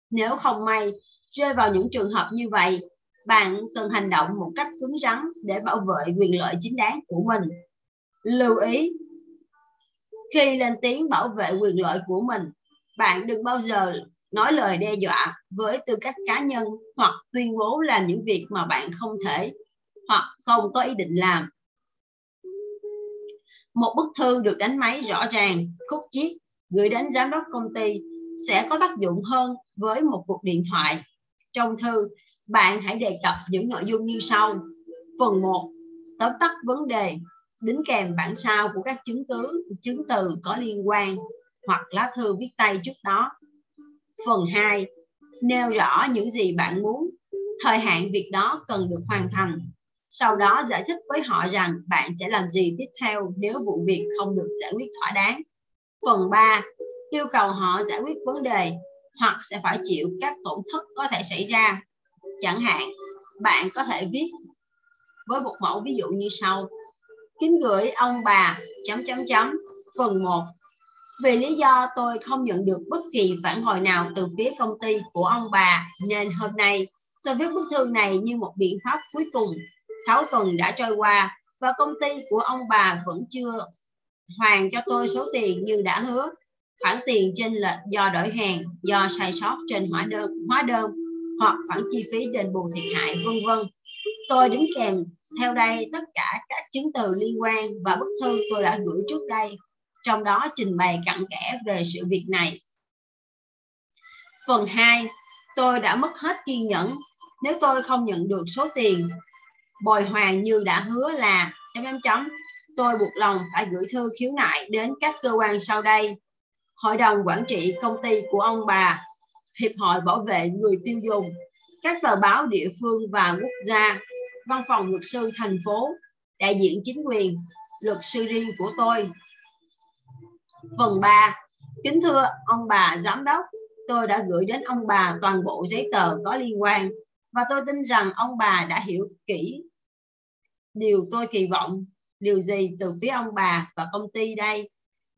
Nếu không may rơi vào những trường hợp như vậy, bạn cần hành động một cách cứng rắn để bảo vệ quyền lợi chính đáng của mình. Lưu ý, khi lên tiếng bảo vệ quyền lợi của mình, bạn đừng bao giờ nói lời đe dọa với tư cách cá nhân hoặc tuyên bố làm những việc mà bạn không thể hoặc không có ý định làm. Một bức thư được đánh máy rõ ràng, khúc chiết, gửi đến giám đốc công ty sẽ có tác dụng hơn với một cuộc điện thoại. Trong thư, bạn hãy đề cập những nội dung như sau. Phần 1. Tóm tắt vấn đề, đính kèm bản sao của các chứng từ có liên quan hoặc lá thư viết tay trước đó. Phần 2. Nêu rõ những gì bạn muốn, thời hạn việc đó cần được hoàn thành. Sau đó giải thích với họ rằng bạn sẽ làm gì tiếp theo nếu vụ việc không được giải quyết thỏa đáng. Phần 3. Yêu cầu họ giải quyết vấn đề hoặc sẽ phải chịu các tổn thất có thể xảy ra. Chẳng hạn, bạn có thể viết với một mẫu ví dụ như sau. Kính gửi ông bà... Phần 1. Vì lý do tôi không nhận được bất kỳ phản hồi nào từ phía công ty của ông bà, nên hôm nay tôi viết bức thư này như một biện pháp cuối cùng. 6 tuần đã trôi qua và công ty của ông bà vẫn chưa hoàn cho tôi số tiền như đã hứa. Khoản tiền chênh lệch do đổi hàng, do sai sót trên hóa đơn hoặc khoản chi phí đền bù thiệt hại, v.v. Tôi đính kèm theo đây tất cả các chứng từ liên quan và bức thư tôi đã gửi trước đây, trong đó trình bày cặn kẽ về sự việc này. Phần 2. Tôi đã mất hết kiên nhẫn. Nếu tôi không nhận được số tiền bồi hoàn như đã hứa là... tôi buộc lòng phải gửi thư khiếu nại đến các cơ quan sau đây: Hội đồng Quản trị công ty của ông bà, Hiệp hội Bảo vệ Người tiêu dùng, các tờ báo địa phương và quốc gia, Văn phòng Luật sư thành phố, đại diện chính quyền, luật sư riêng của tôi. Phần 3. Kính thưa ông bà giám đốc, tôi đã gửi đến ông bà toàn bộ giấy tờ có liên quan và tôi tin rằng ông bà đã hiểu kỹ điều tôi kỳ vọng. Điều gì từ phía ông bà và công ty đây?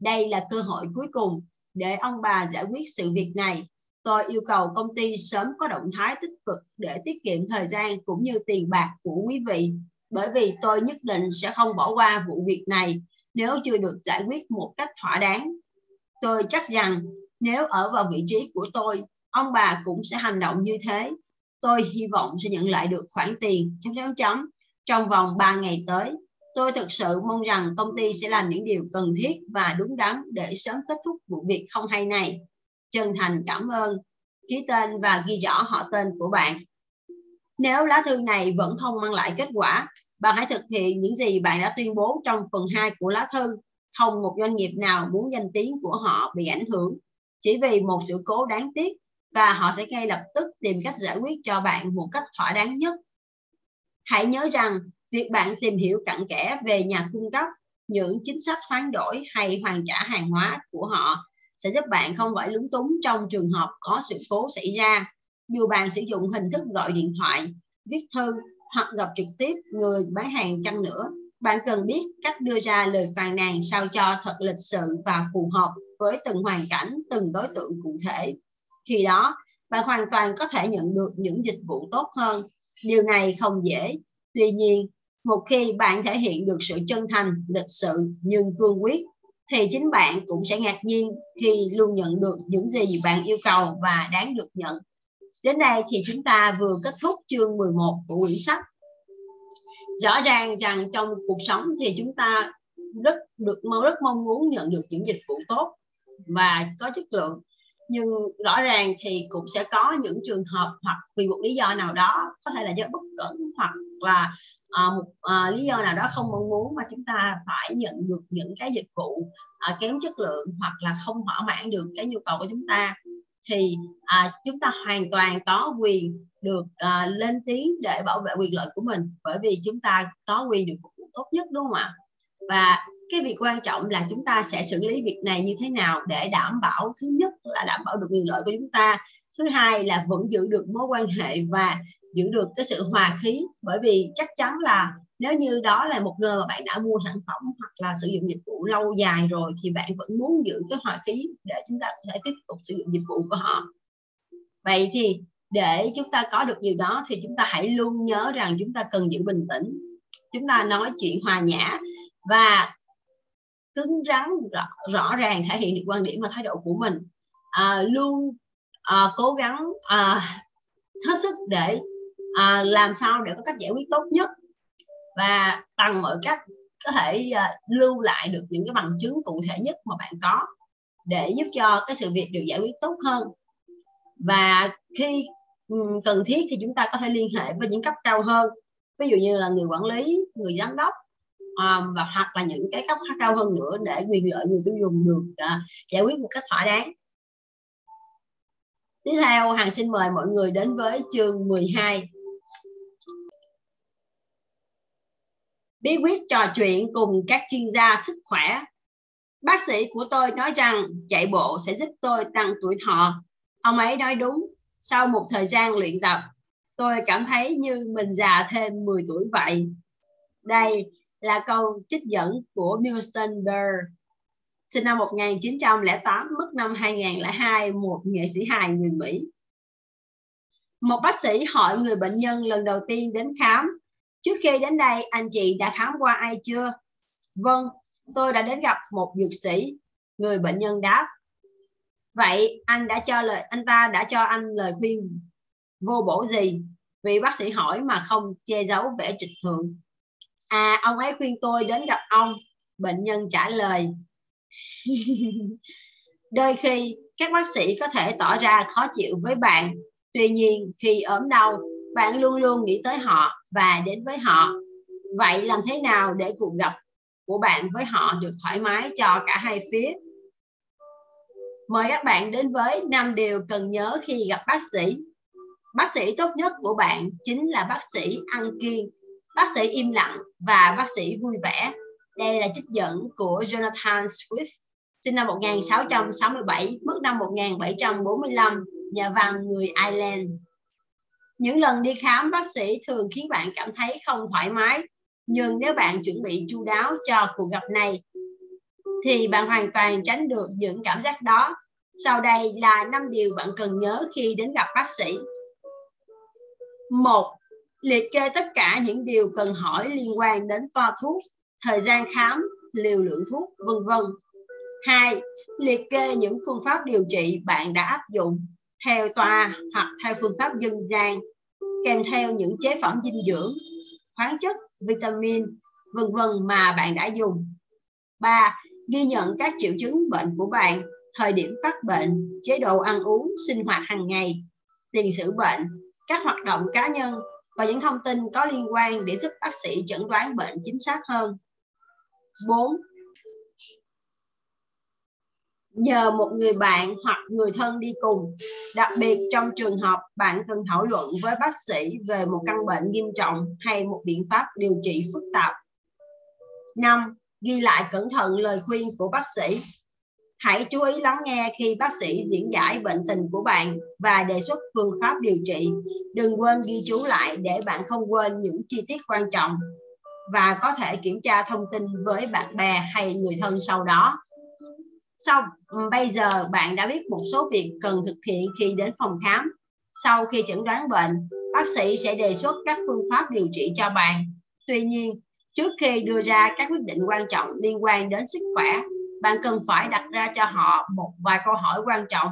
Đây là cơ hội cuối cùng để ông bà giải quyết sự việc này. Tôi yêu cầu công ty sớm có động thái tích cực để tiết kiệm thời gian cũng như tiền bạc của quý vị, bởi vì tôi nhất định sẽ không bỏ qua vụ việc này nếu chưa được giải quyết một cách thỏa đáng. Tôi chắc rằng nếu ở vào vị trí của tôi, ông bà cũng sẽ hành động như thế. Tôi hy vọng sẽ nhận lại được khoản tiền trong vòng 3 ngày tới. Tôi thực sự mong rằng công ty sẽ làm những điều cần thiết và đúng đắn để sớm kết thúc vụ việc không hay này. Chân thành cảm ơn. Ký tên và ghi rõ họ tên của bạn. Nếu lá thư này vẫn không mang lại kết quả, bạn hãy thực hiện những gì bạn đã tuyên bố trong phần 2 của lá thư. Không một doanh nghiệp nào muốn danh tiếng của họ bị ảnh hưởng chỉ vì một sự cố đáng tiếc, và họ sẽ ngay lập tức tìm cách giải quyết cho bạn một cách thỏa đáng nhất. Hãy nhớ rằng việc bạn tìm hiểu cặn kẽ về nhà cung cấp, những chính sách hoán đổi hay hoàn trả hàng hóa của họ sẽ giúp bạn không phải lúng túng trong trường hợp có sự cố xảy ra, dù bạn sử dụng hình thức gọi điện thoại, viết thư hoặc gặp trực tiếp người bán hàng chăng nữa. Bạn cần biết cách đưa ra lời phàn nàn sao cho thật lịch sự và phù hợp với từng hoàn cảnh, từng đối tượng cụ thể. Khi đó, bạn hoàn toàn có thể nhận được những dịch vụ tốt hơn. Điều này không dễ. Tuy nhiên, một khi bạn thể hiện được sự chân thành, lịch sự nhưng cương quyết, thì chính bạn cũng sẽ ngạc nhiên khi luôn nhận được những gì bạn yêu cầu và đáng được nhận. Đến đây thì chúng ta vừa kết thúc chương 11 của quyển sách. Rõ ràng rằng trong cuộc sống thì chúng ta rất mong muốn nhận được những dịch vụ tốt và có chất lượng. Nhưng rõ ràng thì cũng sẽ có những trường hợp hoặc vì một lý do nào đó, có thể là do bất cẩn hoặc là một lý do nào đó không mong muốn, mà chúng ta phải nhận được những cái dịch vụ kém chất lượng hoặc là không thỏa mãn được cái nhu cầu của chúng ta, thì chúng ta hoàn toàn có quyền được lên tiếng để bảo vệ quyền lợi của mình, bởi vì chúng ta có quyền được phục vụ tốt nhất, đúng không ạ? Và cái việc quan trọng là chúng ta sẽ xử lý việc này như thế nào để đảm bảo, thứ nhất là đảm bảo được quyền lợi của chúng ta, thứ hai là vẫn giữ được mối quan hệ và giữ được cái sự hòa khí, bởi vì chắc chắn là nếu như đó là một nơi mà bạn đã mua sản phẩm hoặc là sử dụng dịch vụ lâu dài rồi thì bạn vẫn muốn giữ cái hòa khí để chúng ta có thể tiếp tục sử dụng dịch vụ của họ. Vậy thì để chúng ta có được điều đó thì chúng ta hãy luôn nhớ rằng chúng ta cần giữ bình tĩnh, chúng ta nói chuyện hòa nhã và cứng rắn, rõ ràng thể hiện được quan điểm và thái độ của mình, cố gắng hết sức để làm sao để có cách giải quyết tốt nhất và bằng mọi cách có thể lưu lại được những cái bằng chứng cụ thể nhất mà bạn có để giúp cho cái sự việc được giải quyết tốt hơn. Và khi cần thiết thì chúng ta có thể liên hệ với những cấp cao hơn, ví dụ như là người quản lý, người giám đốc, và hoặc là những cái cấp cao hơn nữa để quyền lợi người tiêu dùng được giải quyết một cách thỏa đáng. Tiếp theo, Hằng xin mời mọi người đến với chương 12. Bí quyết trò chuyện cùng các chuyên gia sức khỏe. Bác sĩ của tôi nói rằng chạy bộ sẽ giúp tôi tăng tuổi thọ. Ông ấy nói đúng. Sau một thời gian luyện tập, tôi cảm thấy như mình già thêm 10 tuổi vậy. Đây là câu trích dẫn của Milton Berr, sinh năm 1908, mất năm 2002, một nghệ sĩ hài người Mỹ. Một bác sĩ hỏi người bệnh nhân lần đầu tiên đến khám: trước khi đến đây, anh chị đã khám qua ai chưa? Vâng, tôi đã đến gặp một dược sĩ. Người bệnh nhân đáp. Vậy anh ta đã cho anh lời khuyên vô bổ gì? Vị bác sĩ hỏi mà không che giấu vẻ trịch thượng. À, ông ấy khuyên tôi đến gặp ông, bệnh nhân trả lời. Đôi khi các bác sĩ có thể tỏ ra khó chịu với bạn, tuy nhiên khi ốm đau, bạn luôn luôn nghĩ tới họ và đến với họ. Vậy làm thế nào để cuộc gặp của bạn với họ được thoải mái cho cả hai phía? Mời các bạn đến với 5 điều cần nhớ khi gặp bác sĩ. Bác sĩ tốt nhất của bạn chính là bác sĩ ăn kiêng, bác sĩ im lặng và bác sĩ vui vẻ. Đây là trích dẫn của Jonathan Swift, sinh năm 1667, mất năm 1745, nhà văn người Ireland. Những lần đi khám bác sĩ thường khiến bạn cảm thấy không thoải mái, nhưng nếu bạn chuẩn bị chu đáo cho cuộc gặp này thì bạn hoàn toàn tránh được những cảm giác đó. Sau đây là 5 điều bạn cần nhớ khi đến gặp bác sĩ. 1. Liệt kê tất cả những điều cần hỏi liên quan đến toa thuốc, thời gian khám, liều lượng thuốc, vân vân. 2. Liệt kê những phương pháp điều trị bạn đã áp dụng theo toa hoặc theo phương pháp dân gian, kèm theo những chế phẩm dinh dưỡng, khoáng chất, vitamin, vân vân mà bạn đã dùng. 3. Ghi nhận các triệu chứng bệnh của bạn, thời điểm phát bệnh, chế độ ăn uống, sinh hoạt hàng ngày, tiền sử bệnh, các hoạt động cá nhân và những thông tin có liên quan để giúp bác sĩ chẩn đoán bệnh chính xác hơn. 4. Nhờ một người bạn hoặc người thân đi cùng, đặc biệt trong trường hợp bạn cần thảo luận với bác sĩ về một căn bệnh nghiêm trọng hay một biện pháp điều trị phức tạp. 5. Ghi lại cẩn thận lời khuyên của bác sĩ. Hãy chú ý lắng nghe khi bác sĩ diễn giải bệnh tình của bạn và đề xuất phương pháp điều trị. Đừng quên ghi chú lại để bạn không quên những chi tiết quan trọng và có thể kiểm tra thông tin với bạn bè hay người thân sau đó. Xong, bây giờ bạn đã biết một số việc cần thực hiện khi đến phòng khám. Sau khi chẩn đoán bệnh, bác sĩ sẽ đề xuất các phương pháp điều trị cho bạn. Tuy nhiên, trước khi đưa ra các quyết định quan trọng liên quan đến sức khỏe, bạn cần phải đặt ra cho họ một vài câu hỏi quan trọng.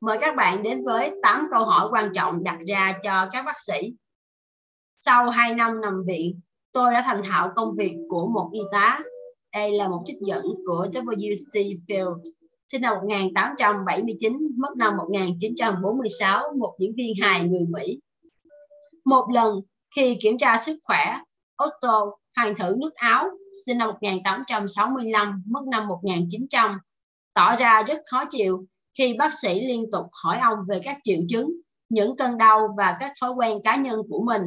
Mời các bạn đến với 8 câu hỏi quan trọng đặt ra cho các bác sĩ. Sau 2 năm nằm viện, tôi đã thành thạo công việc của một y tá. Đây là một trích dẫn của W.C. Field. Sinh năm 1879, mất năm 1946, một diễn viên hài người Mỹ. Một lần, khi kiểm tra sức khỏe, Otto, hoàng thử nước Áo, sinh năm 1865, mất năm 1900, tỏ ra rất khó chịu khi bác sĩ liên tục hỏi ông về các triệu chứng, những cơn đau và các thói quen cá nhân của mình.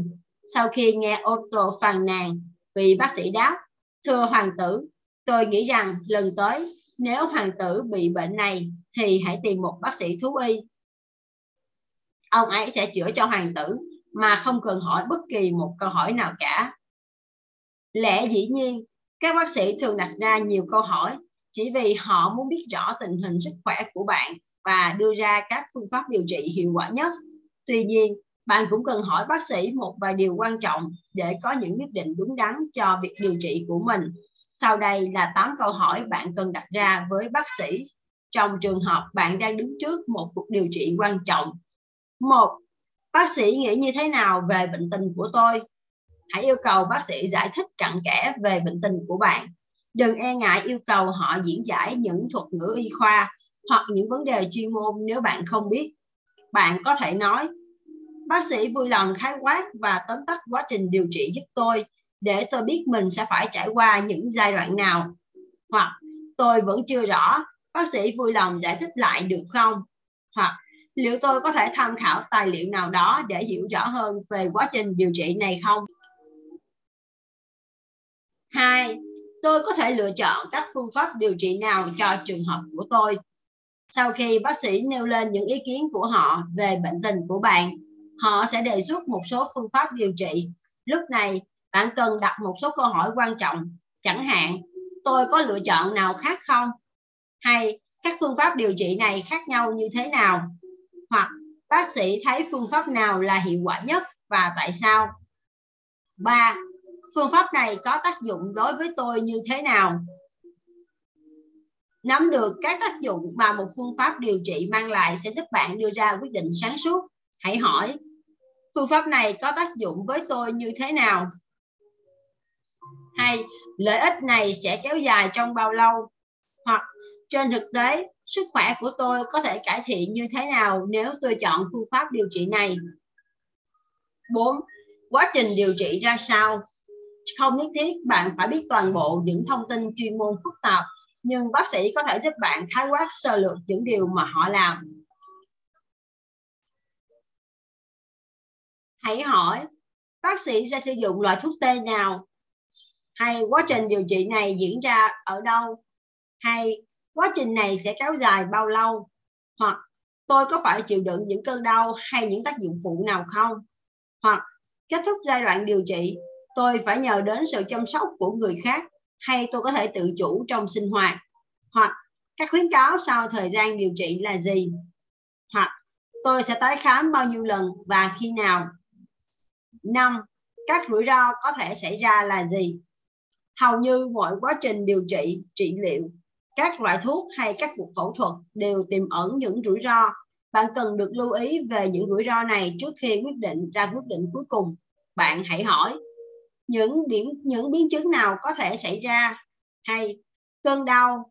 Sau khi nghe Otto phàn nàn, vị bác sĩ đáp: "Thưa hoàng tử, tôi nghĩ rằng lần tới nếu hoàng tử bị bệnh này thì hãy tìm một bác sĩ thú y. Ông ấy sẽ chữa cho hoàng tử mà không cần hỏi bất kỳ một câu hỏi nào cả." Lẽ dĩ nhiên, các bác sĩ thường đặt ra nhiều câu hỏi chỉ vì họ muốn biết rõ tình hình sức khỏe của bạn và đưa ra các phương pháp điều trị hiệu quả nhất. Tuy nhiên, bạn cũng cần hỏi bác sĩ một vài điều quan trọng để có những quyết định đúng đắn cho việc điều trị của mình. Sau đây là 8 câu hỏi bạn cần đặt ra với bác sĩ trong trường hợp bạn đang đứng trước một cuộc điều trị quan trọng. 1. Bác sĩ nghĩ như thế nào về bệnh tình của tôi? Hãy yêu cầu bác sĩ giải thích cặn kẽ về bệnh tình của bạn. Đừng e ngại yêu cầu họ diễn giải những thuật ngữ y khoa hoặc những vấn đề chuyên môn nếu bạn không biết. Bạn có thể nói: "Bác sĩ vui lòng khái quát và tóm tắt quá trình điều trị giúp tôi để tôi biết mình sẽ phải trải qua những giai đoạn nào." Hoặc: "Tôi vẫn chưa rõ, bác sĩ vui lòng giải thích lại được không?" Hoặc: "Liệu tôi có thể tham khảo tài liệu nào đó để hiểu rõ hơn về quá trình điều trị này không?" 2. Tôi có thể lựa chọn các phương pháp điều trị nào cho trường hợp của tôi? Sau khi bác sĩ nêu lên những ý kiến của họ về bệnh tình của bạn, họ sẽ đề xuất một số phương pháp điều trị. Lúc này, bạn cần đặt một số câu hỏi quan trọng, chẳng hạn: "Tôi có lựa chọn nào khác không?" Hay: "Các phương pháp điều trị này khác nhau như thế nào?" Hoặc: "Bác sĩ thấy phương pháp nào là hiệu quả nhất và tại sao?" 3. Phương pháp này có tác dụng đối với tôi như thế nào? Nắm được các tác dụng mà một phương pháp điều trị mang lại sẽ giúp bạn đưa ra quyết định sáng suốt. Hãy hỏi: "Phương pháp này có tác dụng với tôi như thế nào?" Hay: "Lợi ích này sẽ kéo dài trong bao lâu?" Hoặc: "Trên thực tế, sức khỏe của tôi có thể cải thiện như thế nào nếu tôi chọn phương pháp điều trị này?" 4. Quá trình điều trị ra sao? Không nhất thiết bạn phải biết toàn bộ những thông tin chuyên môn phức tạp, nhưng bác sĩ có thể giúp bạn khái quát sơ lược những điều mà họ làm. Hãy hỏi: "Bác sĩ sẽ sử dụng loại thuốc tê nào?" Hay: "Quá trình điều trị này diễn ra ở đâu?" Hay: "Quá trình này sẽ kéo dài bao lâu?" Hoặc: "Tôi có phải chịu đựng những cơn đau hay những tác dụng phụ nào không?" Hoặc: "Kết thúc giai đoạn điều trị, tôi phải nhờ đến sự chăm sóc của người khác hay tôi có thể tự chủ trong sinh hoạt?" Hoặc: Các khuyến cáo sau thời gian điều trị là gì? Hoặc tôi sẽ tái khám bao nhiêu lần và khi nào? 5. Các rủi ro có thể xảy ra là gì? Hầu như mọi quá trình điều trị, trị liệu, các loại thuốc hay các cuộc phẫu thuật đều tiềm ẩn những rủi ro. Bạn cần được lưu ý về những rủi ro này trước khi ra quyết định cuối cùng. Bạn hãy hỏi những biến chứng nào có thể xảy ra, hay cơn đau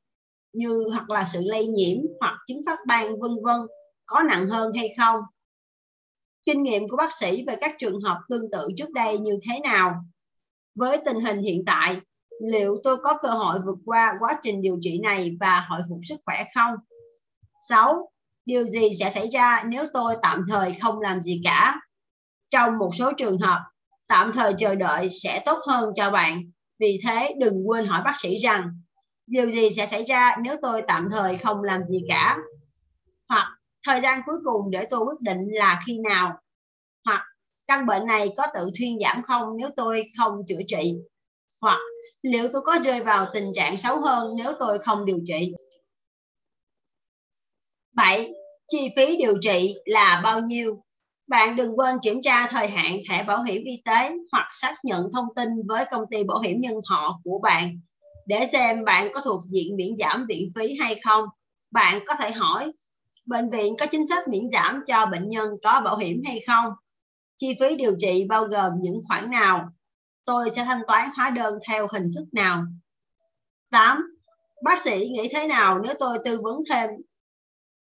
như hoặc là sự lây nhiễm hoặc chứng phát ban vân vân có nặng hơn hay không. Kinh nghiệm của bác sĩ về các trường hợp tương tự trước đây như thế nào? Với tình hình hiện tại, liệu tôi có cơ hội vượt qua quá trình điều trị này và hồi phục sức khỏe không? 6. Điều gì sẽ xảy ra nếu tôi tạm thời không làm gì cả? Trong một số trường hợp, tạm thời chờ đợi sẽ tốt hơn cho bạn. Vì thế, đừng quên hỏi bác sĩ rằng, điều gì sẽ xảy ra nếu tôi tạm thời không làm gì cả? Hoặc, thời gian cuối cùng để tôi quyết định là khi nào? Hoặc, căn bệnh này có tự thuyên giảm không nếu tôi không chữa trị? Hoặc, liệu tôi có rơi vào tình trạng xấu hơn nếu tôi không điều trị? 7. Chi phí điều trị là bao nhiêu? Bạn đừng quên kiểm tra thời hạn thẻ bảo hiểm y tế hoặc xác nhận thông tin với công ty bảo hiểm nhân thọ của bạn để xem bạn có thuộc diện miễn giảm viện phí hay không. Bạn có thể hỏi, bệnh viện có chính sách miễn giảm cho bệnh nhân có bảo hiểm hay không? Chi phí điều trị bao gồm những khoản nào? Tôi sẽ thanh toán hóa đơn theo hình thức nào? 8. Bác sĩ nghĩ thế nào nếu tôi tư vấn thêm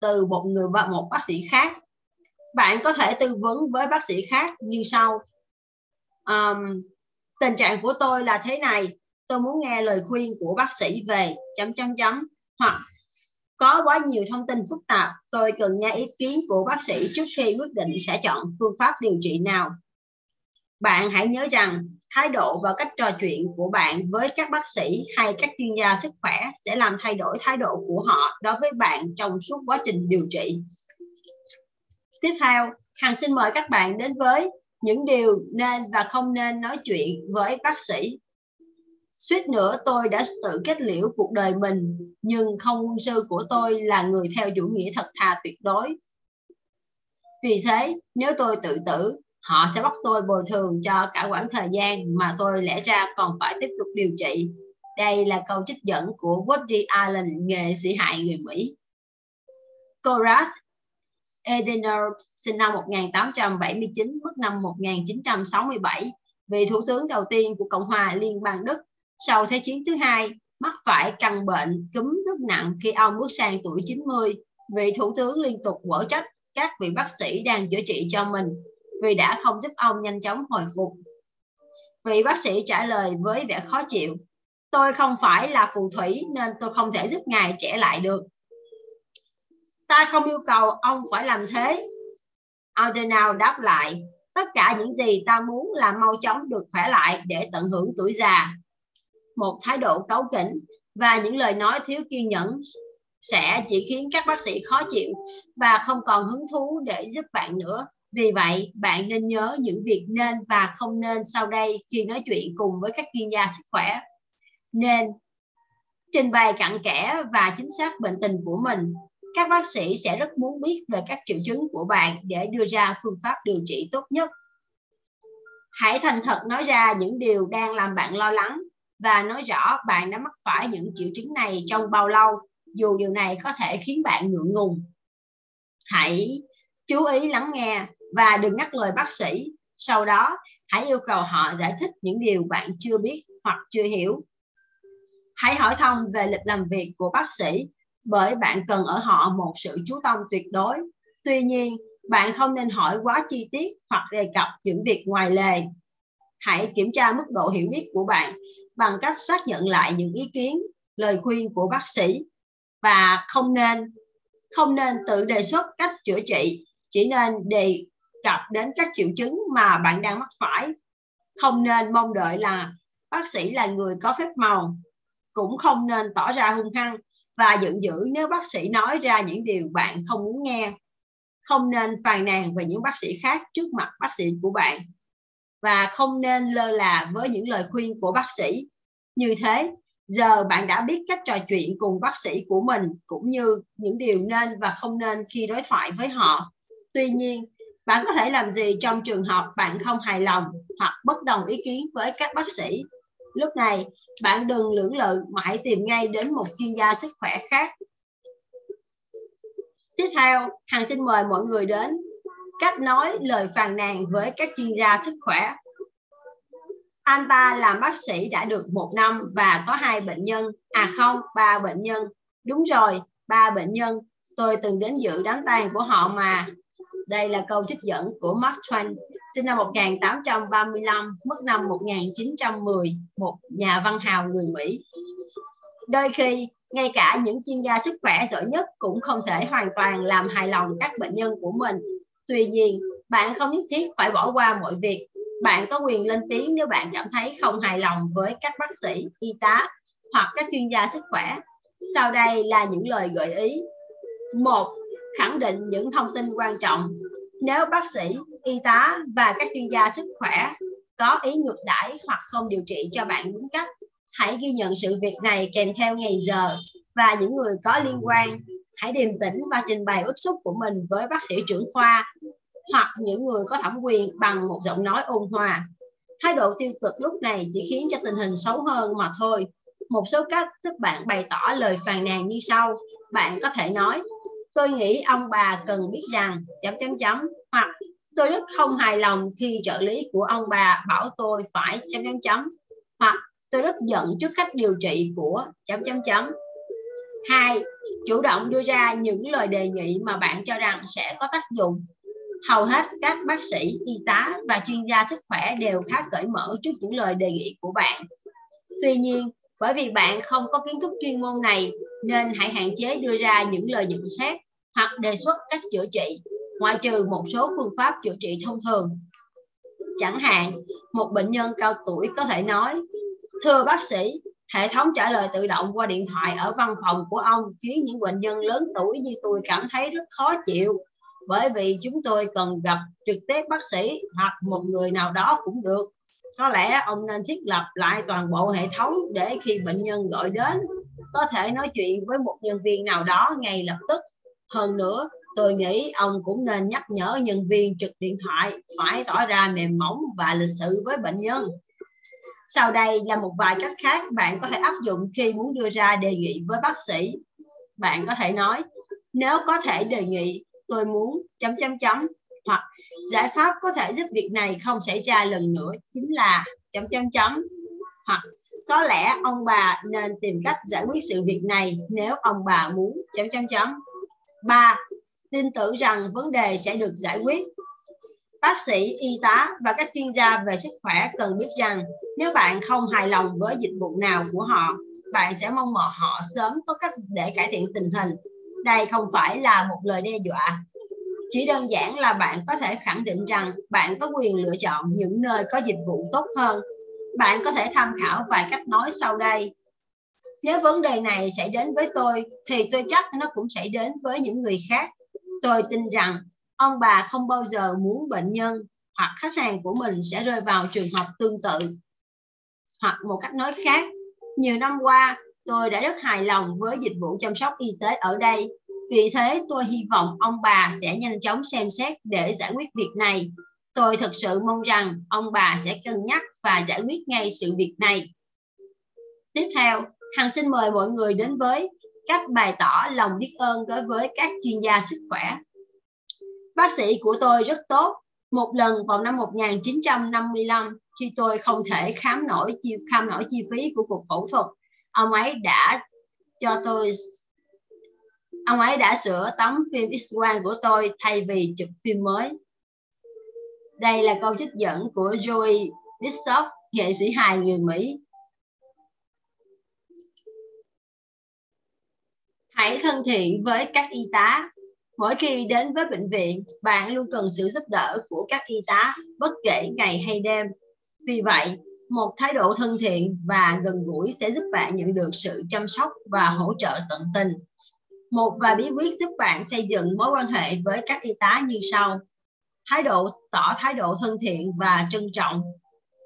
từ một bác sĩ khác? Bạn có thể tư vấn với bác sĩ khác như sau. Tình trạng của tôi là thế này. Tôi muốn nghe lời khuyên của bác sĩ về... Hoặc có quá nhiều thông tin phức tạp. Tôi cần nghe ý kiến của bác sĩ trước khi quyết định sẽ chọn phương pháp điều trị nào. Bạn hãy nhớ rằng thái độ và cách trò chuyện của bạn với các bác sĩ hay các chuyên gia sức khỏe sẽ làm thay đổi thái độ của họ đối với bạn trong suốt quá trình điều trị. Tiếp theo, Hằng xin mời các bạn đến với những điều nên và không nên nói chuyện với bác sĩ. Suýt nữa tôi đã tự kết liễu cuộc đời mình, nhưng không quân sư của tôi là người theo chủ nghĩa thật thà tuyệt đối. Vì thế, nếu tôi tự tử, họ sẽ bắt tôi bồi thường cho cả quãng thời gian mà tôi lẽ ra còn phải tiếp tục điều trị. Đây là câu trích dẫn của Woody Allen, nghệ sĩ hài người Mỹ. Coraz Ediner sinh năm 1879, mất năm 1967, vị thủ tướng đầu tiên của Cộng hòa Liên bang Đức. Sau Thế chiến thứ hai, mắc phải căn bệnh cúm rất nặng khi ông bước sang tuổi 90. Vị thủ tướng liên tục quở trách các vị bác sĩ đang chữa trị cho mình vì đã không giúp ông nhanh chóng hồi phục. Vị bác sĩ trả lời với vẻ khó chịu, tôi không phải là phù thủy nên tôi không thể giúp ngài trẻ lại được. Ta không yêu cầu ông phải làm thế. Adenauer đáp lại, tất cả những gì ta muốn là mau chóng được khỏe lại để tận hưởng tuổi già. Một thái độ cáu kỉnh và những lời nói thiếu kiên nhẫn sẽ chỉ khiến các bác sĩ khó chịu và không còn hứng thú để giúp bạn nữa. Vì vậy, bạn nên nhớ những việc nên và không nên sau đây khi nói chuyện cùng với các chuyên gia sức khỏe. Nên trình bày cặn kẽ và chính xác bệnh tình của mình. Các bác sĩ sẽ rất muốn biết về các triệu chứng của bạn để đưa ra phương pháp điều trị tốt nhất. Hãy thành thật nói ra những điều đang làm bạn lo lắng và nói rõ bạn đã mắc phải những triệu chứng này trong bao lâu, dù điều này có thể khiến bạn ngượng ngùng. Hãy chú ý lắng nghe và đừng ngắt lời bác sĩ. Sau đó, hãy yêu cầu họ giải thích những điều bạn chưa biết hoặc chưa hiểu. Hãy hỏi thông về lịch làm việc của bác sĩ, bởi bạn cần ở họ một sự chú tâm tuyệt đối. Tuy nhiên, bạn không nên hỏi quá chi tiết hoặc đề cập những việc ngoài lề. Hãy kiểm tra mức độ hiểu biết của bạn bằng cách xác nhận lại những ý kiến, lời khuyên của bác sĩ. Và không nên tự đề xuất cách chữa trị, chỉ nên đề cập đến các triệu chứng mà bạn đang mắc phải. Không nên mong đợi là bác sĩ là người có phép màu, cũng không nên tỏ ra hung hăng và giận dữ nếu bác sĩ nói ra những điều bạn không muốn nghe. Không nên phàn nàn về những bác sĩ khác trước mặt bác sĩ của bạn. Và không nên lơ là với những lời khuyên của bác sĩ. Như thế, Giờ bạn đã biết cách trò chuyện cùng bác sĩ của mình, cũng như những điều nên và không nên khi đối thoại với họ. Tuy nhiên, bạn có thể làm gì trong trường hợp bạn không hài lòng hoặc bất đồng ý kiến với các bác sĩ? Lúc này, bạn đừng lưỡng lự mà hãy tìm ngay đến một chuyên gia sức khỏe khác. Tiếp theo, Hằng xin mời mọi người đến cách nói lời phàn nàn với các chuyên gia sức khỏe. Anh ta làm bác sĩ đã được 1 năm và có 2 bệnh nhân. À không, 3 bệnh nhân. Đúng rồi, 3 bệnh nhân. Tôi từng đến dự đám tang của họ mà. Đây là câu trích dẫn của Mark Twain, sinh năm 1835, mất năm 1910, một nhà văn hào người Mỹ. Đôi khi, ngay cả những chuyên gia sức khỏe giỏi nhất cũng không thể hoàn toàn làm hài lòng các bệnh nhân của mình. Tuy nhiên, bạn không nhất thiết phải bỏ qua mọi việc. Bạn có quyền lên tiếng nếu bạn cảm thấy không hài lòng với các bác sĩ, y tá hoặc các chuyên gia sức khỏe. Sau đây là những lời gợi ý. 1. Khẳng định những thông tin quan trọng. Nếu bác sĩ, y tá và các chuyên gia sức khỏe có ý ngược đãi hoặc không điều trị cho bạn đúng cách, hãy ghi nhận sự việc này kèm theo ngày giờ và những người có liên quan. Hãy điềm tĩnh và trình bày bức xúc của mình với bác sĩ trưởng khoa hoặc những người có thẩm quyền bằng một giọng nói ôn hòa. Thái độ tiêu cực lúc này chỉ khiến cho tình hình xấu hơn mà thôi. Một số cách giúp bạn bày tỏ lời phàn nàn như sau. Bạn có thể nói: tôi nghĩ ông bà cần biết rằng ... hoặc tôi rất không hài lòng khi trợ lý của ông bà bảo tôi phải ... hoặc tôi rất giận trước cách điều trị của ... 2. Chủ động đưa ra những lời đề nghị mà bạn cho rằng sẽ có tác dụng. Hầu hết các bác sĩ, y tá và chuyên gia sức khỏe đều khá cởi mở trước những lời đề nghị của bạn. Tuy nhiên, bởi vì bạn không có kiến thức chuyên môn này, nên hãy hạn chế đưa ra những lời nhận xét hoặc đề xuất cách chữa trị, ngoại trừ một số phương pháp chữa trị thông thường. Chẳng hạn, một bệnh nhân cao tuổi có thể nói: thưa bác sĩ, hệ thống trả lời tự động qua điện thoại ở văn phòng của ông khiến những bệnh nhân lớn tuổi như tôi cảm thấy rất khó chịu, bởi vì chúng tôi cần gặp trực tiếp bác sĩ hoặc một người nào đó cũng được. Có lẽ ông nên thiết lập lại toàn bộ hệ thống để khi bệnh nhân gọi đến, có thể nói chuyện với một nhân viên nào đó ngay lập tức. Hơn nữa, tôi nghĩ ông cũng nên nhắc nhở nhân viên trực điện thoại phải tỏ ra mềm mỏng và lịch sự với bệnh nhân. Sau đây là một vài cách khác bạn có thể áp dụng khi muốn đưa ra đề nghị với bác sĩ. Bạn có thể nói: nếu có thể đề nghị, tôi muốn ... hoặc giải pháp có thể giúp việc này không xảy ra lần nữa chính là ... hoặc có lẽ ông bà nên tìm cách giải quyết sự việc này nếu ông bà muốn ... 3. Tin tưởng rằng vấn đề sẽ được giải quyết. Bác sĩ, y tá và các chuyên gia về sức khỏe cần biết rằng nếu bạn không hài lòng với dịch vụ nào của họ, bạn sẽ mong mỏi họ sớm có cách để cải thiện tình hình. Đây không phải là một lời đe dọa. Chỉ đơn giản là bạn có thể khẳng định rằng bạn có quyền lựa chọn những nơi có dịch vụ tốt hơn. Bạn có thể tham khảo vài cách nói sau đây. Nếu vấn đề này xảy đến với tôi, thì tôi chắc nó cũng xảy đến với những người khác. Tôi tin rằng ông bà không bao giờ muốn bệnh nhân hoặc khách hàng của mình sẽ rơi vào trường hợp tương tự. Hoặc một cách nói khác, nhiều năm qua, tôi đã rất hài lòng với dịch vụ chăm sóc y tế ở đây. Vì thế, tôi hy vọng ông bà sẽ nhanh chóng xem xét để giải quyết việc này. Tôi thực sự mong rằng ông bà sẽ cân nhắc và giải quyết ngay sự việc này. Tiếp theo, Hằng xin mời mọi người đến với cách bày tỏ lòng biết ơn đối với các chuyên gia sức khỏe. Bác sĩ của tôi rất tốt. Một lần vào năm 1955, khi tôi không thể kham nổi chi phí của cuộc phẫu thuật, ông ấy đã sửa tấm phim X-quang của tôi thay vì chụp phim mới. Đây là câu trích dẫn của Joey Bishop, nghệ sĩ hài người Mỹ. Hãy thân thiện với các y tá. Mỗi khi đến với bệnh viện, bạn luôn cần sự giúp đỡ của các y tá, bất kể ngày hay đêm. Vì vậy, một thái độ thân thiện và gần gũi sẽ giúp bạn nhận được sự chăm sóc và hỗ trợ tận tình. Một vài bí quyết giúp bạn xây dựng mối quan hệ với các y tá như sau. Tỏ thái độ thân thiện và trân trọng.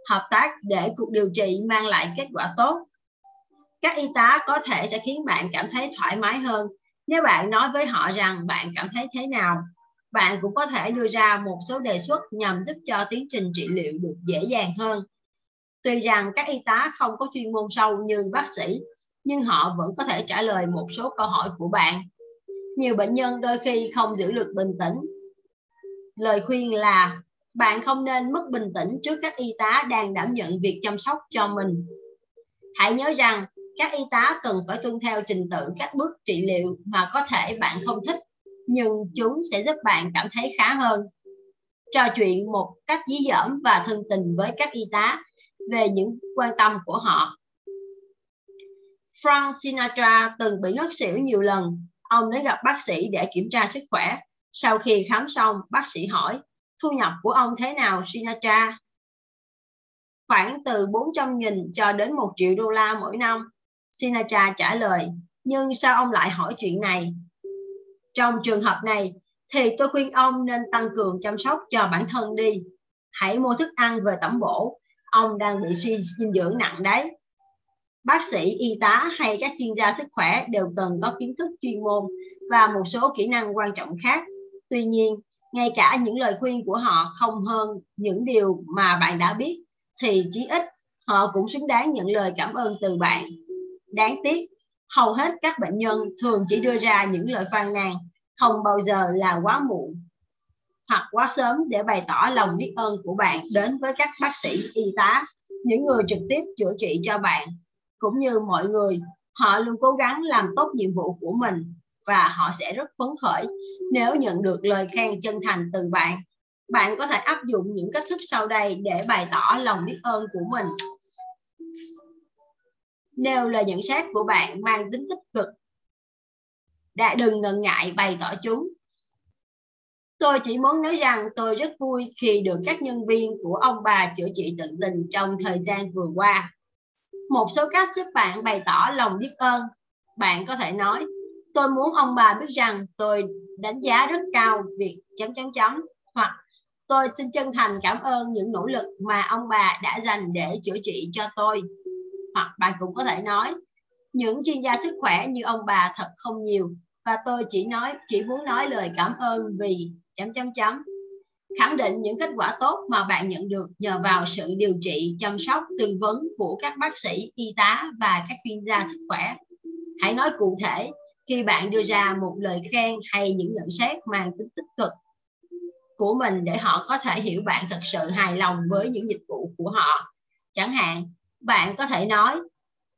Hợp tác để cuộc điều trị mang lại kết quả tốt. Các y tá có thể sẽ khiến bạn cảm thấy thoải mái hơn nếu bạn nói với họ rằng bạn cảm thấy thế nào. Bạn cũng có thể đưa ra một số đề xuất nhằm giúp cho tiến trình trị liệu được dễ dàng hơn. Tuy rằng các y tá không có chuyên môn sâu như bác sĩ, nhưng họ vẫn có thể trả lời một số câu hỏi của bạn. Nhiều bệnh nhân đôi khi không giữ được bình tĩnh. Lời khuyên là bạn không nên mất bình tĩnh trước các y tá đang đảm nhận việc chăm sóc cho mình. Hãy nhớ rằng các y tá cần phải tuân theo trình tự các bước trị liệu mà có thể bạn không thích, nhưng chúng sẽ giúp bạn cảm thấy khá hơn. Trò chuyện một cách dí dỏm và thân tình với các y tá về những quan tâm của họ. Frank Sinatra từng bị ngất xỉu nhiều lần. Ông đến gặp bác sĩ để kiểm tra sức khỏe. Sau khi khám xong, bác sĩ hỏi, thu nhập của ông thế nào Sinatra? Khoảng từ 400.000 cho đến 1 triệu đô la mỗi năm. Sinatra trả lời, nhưng sao ông lại hỏi chuyện này? Trong trường hợp này, thì tôi khuyên ông nên tăng cường chăm sóc cho bản thân đi. Hãy mua thức ăn về tẩm bổ. Ông đang bị suy dinh dưỡng nặng đấy. Bác sĩ, y tá hay các chuyên gia sức khỏe đều cần có kiến thức chuyên môn và một số kỹ năng quan trọng khác. Tuy nhiên, ngay cả những lời khuyên của họ không hơn những điều mà bạn đã biết, thì chí ít họ cũng xứng đáng nhận lời cảm ơn từ bạn. Đáng tiếc, hầu hết các bệnh nhân thường chỉ đưa ra những lời phàn nàn, không bao giờ là quá muộn hoặc quá sớm để bày tỏ lòng biết ơn của bạn đến với các bác sĩ, y tá, những người trực tiếp chữa trị cho bạn. Cũng như mọi người, họ luôn cố gắng làm tốt nhiệm vụ của mình và họ sẽ rất phấn khởi nếu nhận được lời khen chân thành từ bạn. Bạn có thể áp dụng những cách thức sau đây để bày tỏ lòng biết ơn của mình. Nêu lời nhận xét của bạn mang tính tích cực. Đừng ngần ngại bày tỏ chúng. Tôi chỉ muốn nói rằng tôi rất vui khi được các nhân viên của ông bà chữa trị tận tình trong thời gian vừa qua. Một số cách giúp bạn bày tỏ lòng biết ơn. Bạn có thể nói, tôi muốn ông bà biết rằng tôi đánh giá rất cao việc ... Hoặc tôi xin chân thành cảm ơn những nỗ lực mà ông bà đã dành để chữa trị cho tôi. Hoặc bạn cũng có thể nói, những chuyên gia sức khỏe như ông bà thật không nhiều và tôi chỉ muốn nói lời cảm ơn vì ... Khẳng định những kết quả tốt mà bạn nhận được nhờ vào sự điều trị, chăm sóc, tư vấn của các bác sĩ, y tá và các chuyên gia sức khỏe. Hãy nói cụ thể khi bạn đưa ra một lời khen hay những nhận xét mang tính tích cực của mình để họ có thể hiểu bạn thật sự hài lòng với những dịch vụ của họ. Chẳng hạn, bạn có thể nói,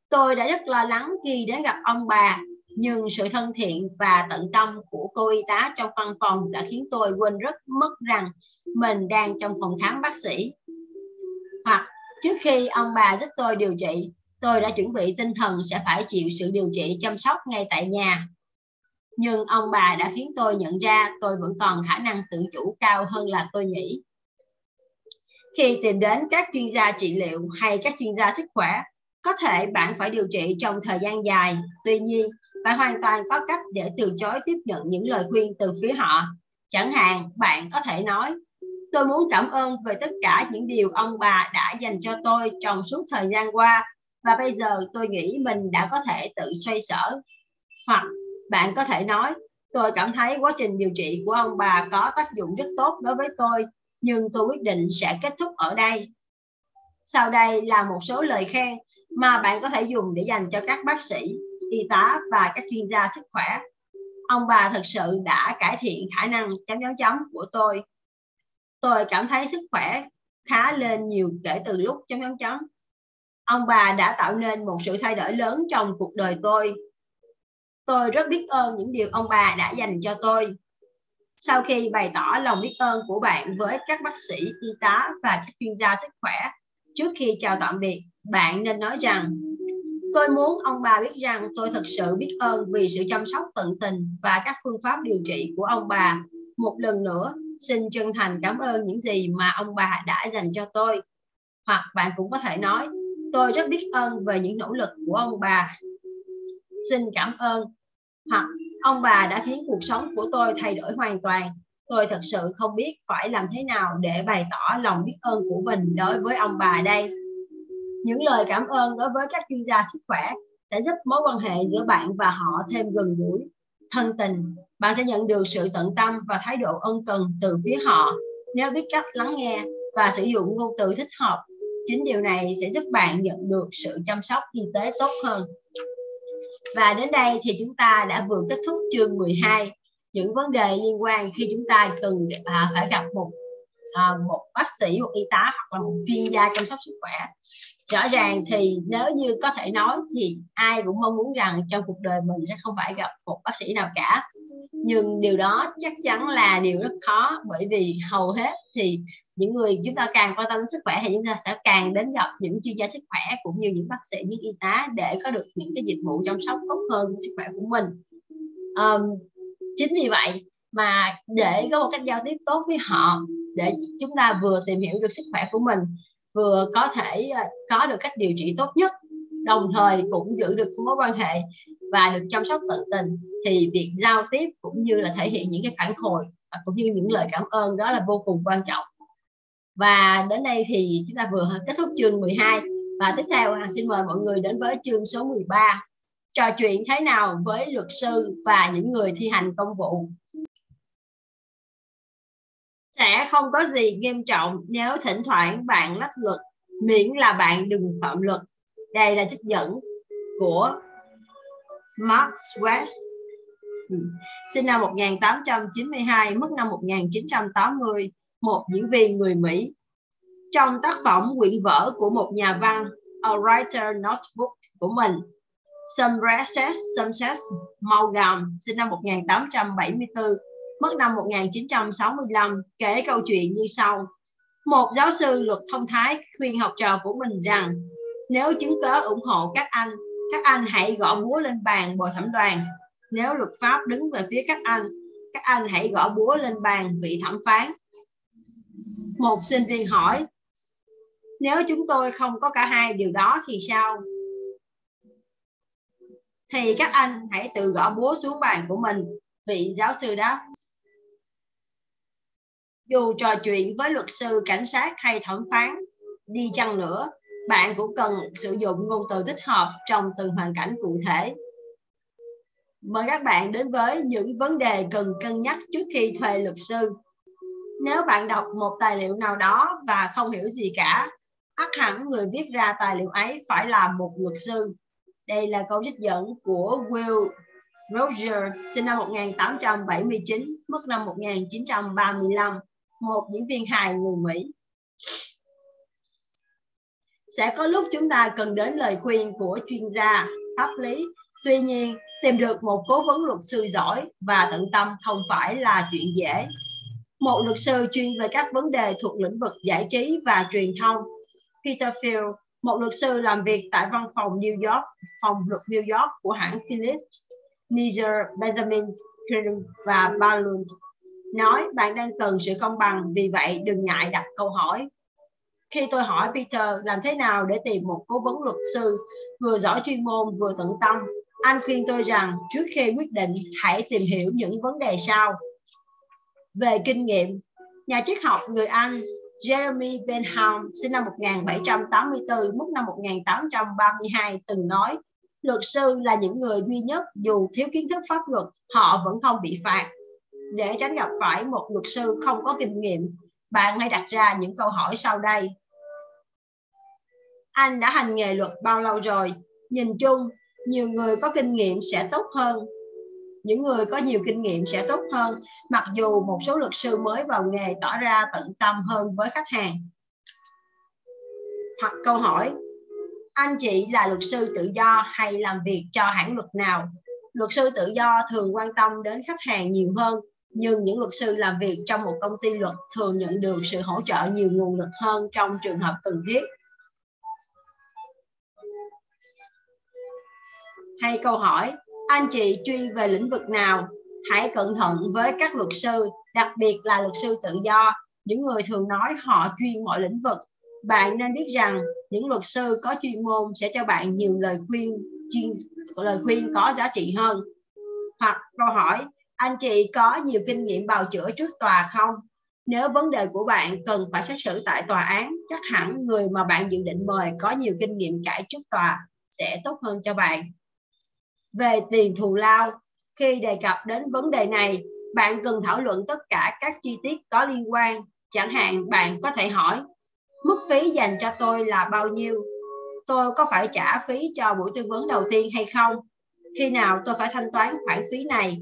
tôi đã rất lo lắng khi đến gặp ông bà, nhưng sự thân thiện và tận tâm của cô y tá trong văn phòng đã khiến tôi quên rất mất rằng mình đang trong phòng khám bác sĩ. Hoặc, trước khi ông bà giúp tôi điều trị, tôi đã chuẩn bị tinh thần sẽ phải chịu sự điều trị chăm sóc ngay tại nhà. Nhưng ông bà đã khiến tôi nhận ra tôi vẫn còn khả năng tự chủ cao hơn là tôi nghĩ. Khi tìm đến các chuyên gia trị liệu hay các chuyên gia sức khỏe, có thể bạn phải điều trị trong thời gian dài. Tuy nhiên, bạn hoàn toàn có cách để từ chối tiếp nhận những lời khuyên từ phía họ. Chẳng hạn, bạn có thể nói, tôi muốn cảm ơn về tất cả những điều ông bà đã dành cho tôi trong suốt thời gian qua và bây giờ tôi nghĩ mình đã có thể tự xoay sở. Hoặc, bạn có thể nói, tôi cảm thấy quá trình điều trị của ông bà có tác dụng rất tốt đối với tôi, nhưng tôi quyết định sẽ kết thúc ở đây. Sau đây là một số lời khen mà bạn có thể dùng để dành cho các bác sĩ, y tá và các chuyên gia sức khỏe. Ông bà thật sự đã cải thiện khả năng ... của tôi. Tôi cảm thấy sức khỏe khá lên nhiều kể từ lúc ... Ông bà đã tạo nên một sự thay đổi lớn trong cuộc đời tôi. Tôi rất biết ơn những điều ông bà đã dành cho tôi. Sau khi bày tỏ lòng biết ơn của bạn với các bác sĩ, y tá và các chuyên gia sức khỏe, trước khi chào tạm biệt, bạn nên nói rằng, tôi muốn ông bà biết rằng tôi thật sự biết ơn vì sự chăm sóc tận tình và các phương pháp điều trị của ông bà. Một lần nữa, xin chân thành cảm ơn những gì mà ông bà đã dành cho tôi. Hoặc bạn cũng có thể nói, tôi rất biết ơn về những nỗ lực của ông bà. Xin cảm ơn. Hoặc ông bà đã khiến cuộc sống của tôi thay đổi hoàn toàn. Tôi thật sự không biết phải làm thế nào để bày tỏ lòng biết ơn của mình đối với ông bà đây. Những lời cảm ơn đối với các chuyên gia sức khỏe sẽ giúp mối quan hệ giữa bạn và họ thêm gần gũi, thân tình. Bạn sẽ nhận được sự tận tâm và thái độ ân cần từ phía họ nếu biết cách lắng nghe và sử dụng ngôn từ thích hợp. Chính điều này sẽ giúp bạn nhận được sự chăm sóc y tế tốt hơn. Và đến đây thì chúng ta đã vừa kết thúc chương 12, những vấn đề liên quan khi chúng ta cần phải gặp một bác sĩ, một y tá hoặc là một chuyên gia chăm sóc sức khỏe. Rõ ràng thì nếu như có thể nói thì ai cũng mong muốn rằng trong cuộc đời mình sẽ không phải gặp một bác sĩ nào cả. Nhưng điều đó chắc chắn là điều rất khó, bởi vì hầu hết thì những người chúng ta càng quan tâm đến sức khỏe thì chúng ta sẽ càng đến gặp những chuyên gia sức khỏe cũng như những bác sĩ, những y tá để có được những cái dịch vụ chăm sóc tốt hơn sức khỏe của mình. Chính vì vậy mà để có một cách giao tiếp tốt với họ, để chúng ta vừa tìm hiểu được sức khỏe của mình, vừa có thể có được cách điều trị tốt nhất, đồng thời cũng giữ được mối quan hệ và được chăm sóc tận tình, thì việc giao tiếp cũng như là thể hiện những cái phản hồi cũng như những lời cảm ơn đó là vô cùng quan trọng. Và đến đây thì chúng ta vừa kết thúc chương 12, và tiếp theo Hằng xin mời mọi người đến với chương số 13, trò chuyện thế nào với luật sư và những người thi hành công vụ. Sẽ không có gì nghiêm trọng nếu thỉnh thoảng bạn lách luật, miễn là bạn đừng phạm luật. Đây là trích dẫn của Mark Twain, sinh năm 1892, mất năm 1980, một diễn viên người Mỹ. Trong tác phẩm quyển vở của một nhà văn, A Writer Notebook của mình, Somerset Maugham, sinh năm 1874, mất năm 1965, kể câu chuyện như sau. Một giáo sư luật thông thái khuyên học trò của mình rằng nếu chứng cớ ủng hộ các anh hãy gõ búa lên bàn bồi thẩm đoàn. Nếu luật pháp đứng về phía các anh hãy gõ búa lên bàn vị thẩm phán. Một sinh viên hỏi, nếu chúng tôi không có cả hai điều đó thì sao? Thì các anh hãy tự gõ búa xuống bàn của mình, vị giáo sư đáp. Dù trò chuyện với luật sư, cảnh sát hay thẩm phán đi chăng nữa, bạn cũng cần sử dụng ngôn từ thích hợp trong từng hoàn cảnh cụ thể. Mời các bạn đến với những vấn đề cần cân nhắc trước khi thuê luật sư. Nếu bạn đọc một tài liệu nào đó và không hiểu gì cả, ắt hẳn người viết ra tài liệu ấy phải là một luật sư. Đây là câu trích dẫn của Will Rogers, sinh năm 1879, mất năm 1935, một diễn viên hài người Mỹ. Sẽ có lúc chúng ta cần đến lời khuyên của chuyên gia pháp lý. Tuy nhiên, tìm được một cố vấn luật sư giỏi và tận tâm không phải là chuyện dễ. Một luật sư chuyên về các vấn đề thuộc lĩnh vực giải trí và truyền thông. Peter Field, một luật sư làm việc tại văn phòng New York, phòng luật New York của hãng Philips, Niger, Benjamin và Balund, nói bạn đang cần sự công bằng, vì vậy đừng ngại đặt câu hỏi. Khi tôi hỏi Peter làm thế nào để tìm một cố vấn luật sư vừa giỏi chuyên môn vừa tận tâm, anh khuyên tôi rằng trước khi quyết định hãy tìm hiểu những vấn đề sau. Về kinh nghiệm, nhà triết học người Anh Jeremy Bentham, sinh năm 1784, mất năm 1832, từng nói luật sư là những người duy nhất dù thiếu kiến thức pháp luật họ vẫn không bị phạt. Để tránh gặp phải một luật sư không có kinh nghiệm, bạn hãy đặt ra những câu hỏi sau đây. Anh đã hành nghề luật bao lâu rồi? Nhìn chung, nhiều người có kinh nghiệm sẽ tốt hơn. Những người có nhiều kinh nghiệm sẽ tốt hơn, mặc dù một số luật sư mới vào nghề tỏ ra tận tâm hơn với khách hàng. Hoặc câu hỏi, anh chị là luật sư tự do hay làm việc cho hãng luật nào? Luật sư tự do thường quan tâm đến khách hàng nhiều hơn, nhưng những luật sư làm việc trong một công ty luật thường nhận được sự hỗ trợ nhiều nguồn lực hơn trong trường hợp cần thiết. Hay câu hỏi, anh chị chuyên về lĩnh vực nào? Hãy cẩn thận với các luật sư, đặc biệt là luật sư tự do, những người thường nói họ chuyên mọi lĩnh vực. Bạn nên biết rằng những luật sư có chuyên môn sẽ cho bạn nhiều lời khuyên có giá trị hơn. Hoặc câu hỏi, anh chị có nhiều kinh nghiệm bào chữa trước tòa không? Nếu vấn đề của bạn cần phải xét xử tại tòa án, chắc hẳn người mà bạn dự định mời có nhiều kinh nghiệm cãi trước tòa. sẽ tốt hơn cho bạn. Về tiền thù lao, khi đề cập đến vấn đề này, bạn cần thảo luận tất cả các chi tiết có liên quan. Chẳng hạn bạn có thể hỏi, mức phí dành cho tôi là bao nhiêu? Tôi có phải trả phí cho buổi tư vấn đầu tiên hay không? Khi nào tôi phải thanh toán khoản phí này?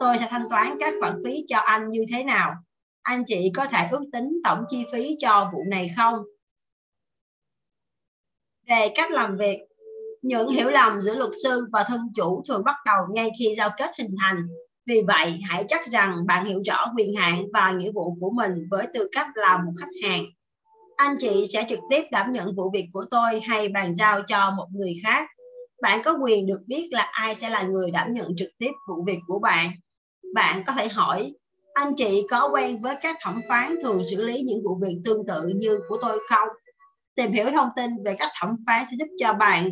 Tôi sẽ thanh toán các khoản phí cho anh như thế nào? Anh chị có thể ước tính tổng chi phí cho vụ này không? Về cách làm việc, những hiểu lầm giữa luật sư và thân chủ thường bắt đầu ngay khi giao kết hình thành. Vì vậy, hãy chắc rằng bạn hiểu rõ quyền hạn và nghĩa vụ của mình với tư cách là một khách hàng. Anh chị sẽ trực tiếp đảm nhận vụ việc của tôi hay bàn giao cho một người khác. Bạn có quyền được biết là ai sẽ là người đảm nhận trực tiếp vụ việc của bạn. Bạn có thể hỏi, anh chị có quen với các thẩm phán thường xử lý những vụ việc tương tự như của tôi không? Tìm hiểu thông tin về các thẩm phán sẽ giúp cho bạn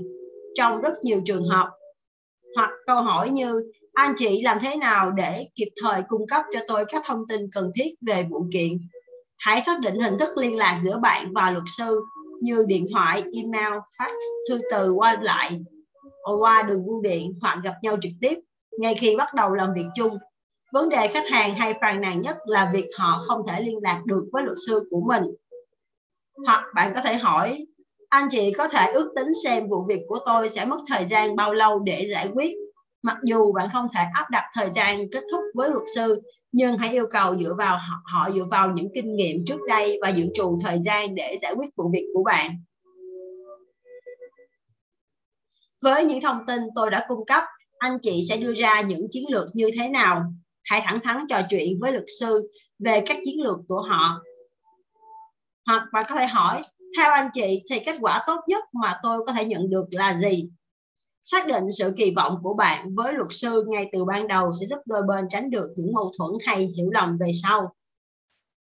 trong rất nhiều trường hợp. Hoặc câu hỏi như, anh chị làm thế nào để kịp thời cung cấp cho tôi các thông tin cần thiết về vụ kiện? Hãy xác định hình thức liên lạc giữa bạn và luật sư như điện thoại, email, fax, thư từ qua lại, qua đường bưu điện hoặc gặp nhau trực tiếp ngay khi bắt đầu làm việc chung. Vấn đề khách hàng hay phàn nàn nhất là việc họ không thể liên lạc được với luật sư của mình. Hoặc bạn có thể hỏi, anh chị có thể ước tính xem vụ việc của tôi sẽ mất thời gian bao lâu để giải quyết? Mặc dù bạn không thể áp đặt thời gian kết thúc với luật sư, nhưng hãy yêu cầu họ dựa vào những kinh nghiệm trước đây và dự trù thời gian để giải quyết vụ việc của bạn. Với những thông tin tôi đã cung cấp, anh chị sẽ đưa ra những chiến lược như thế nào? Hãy thẳng thắn trò chuyện với luật sư về các chiến lược của họ. Hoặc bạn có thể hỏi, theo anh chị thì kết quả tốt nhất mà tôi có thể nhận được là gì? Xác định sự kỳ vọng của bạn với luật sư ngay từ ban đầu sẽ giúp đôi bên tránh được những mâu thuẫn hay hiểu lầm về sau.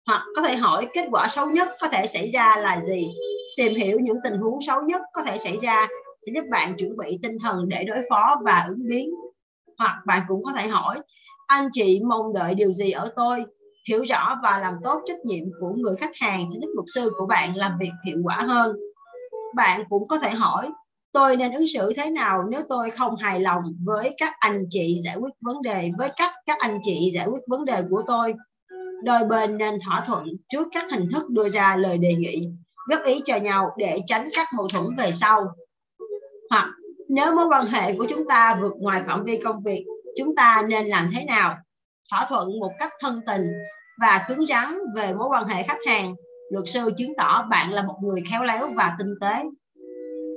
Hoặc có thể hỏi kết quả xấu nhất có thể xảy ra là gì? Tìm hiểu những tình huống xấu nhất có thể xảy ra sẽ giúp bạn chuẩn bị tinh thần để đối phó và ứng biến. Hoặc bạn cũng có thể hỏi, anh chị mong đợi điều gì ở tôi? Hiểu rõ và làm tốt trách nhiệm của người khách hàng sẽ giúp luật sư của bạn làm việc hiệu quả hơn. Bạn cũng có thể hỏi, tôi nên ứng xử thế nào nếu tôi không hài lòng với các anh chị giải quyết vấn đề với cách các anh chị giải quyết vấn đề của tôi? Đôi bên nên thỏa thuận trước các hình thức đưa ra lời đề nghị, góp ý cho nhau để tránh các mâu thuẫn về sau. Hoặc nếu mối quan hệ của chúng ta vượt ngoài phạm vi công việc, chúng ta nên làm thế nào? Thỏa thuận một cách thân tình và cứng rắn về mối quan hệ khách hàng. Luật sư chứng tỏ bạn là một người khéo léo và tinh tế.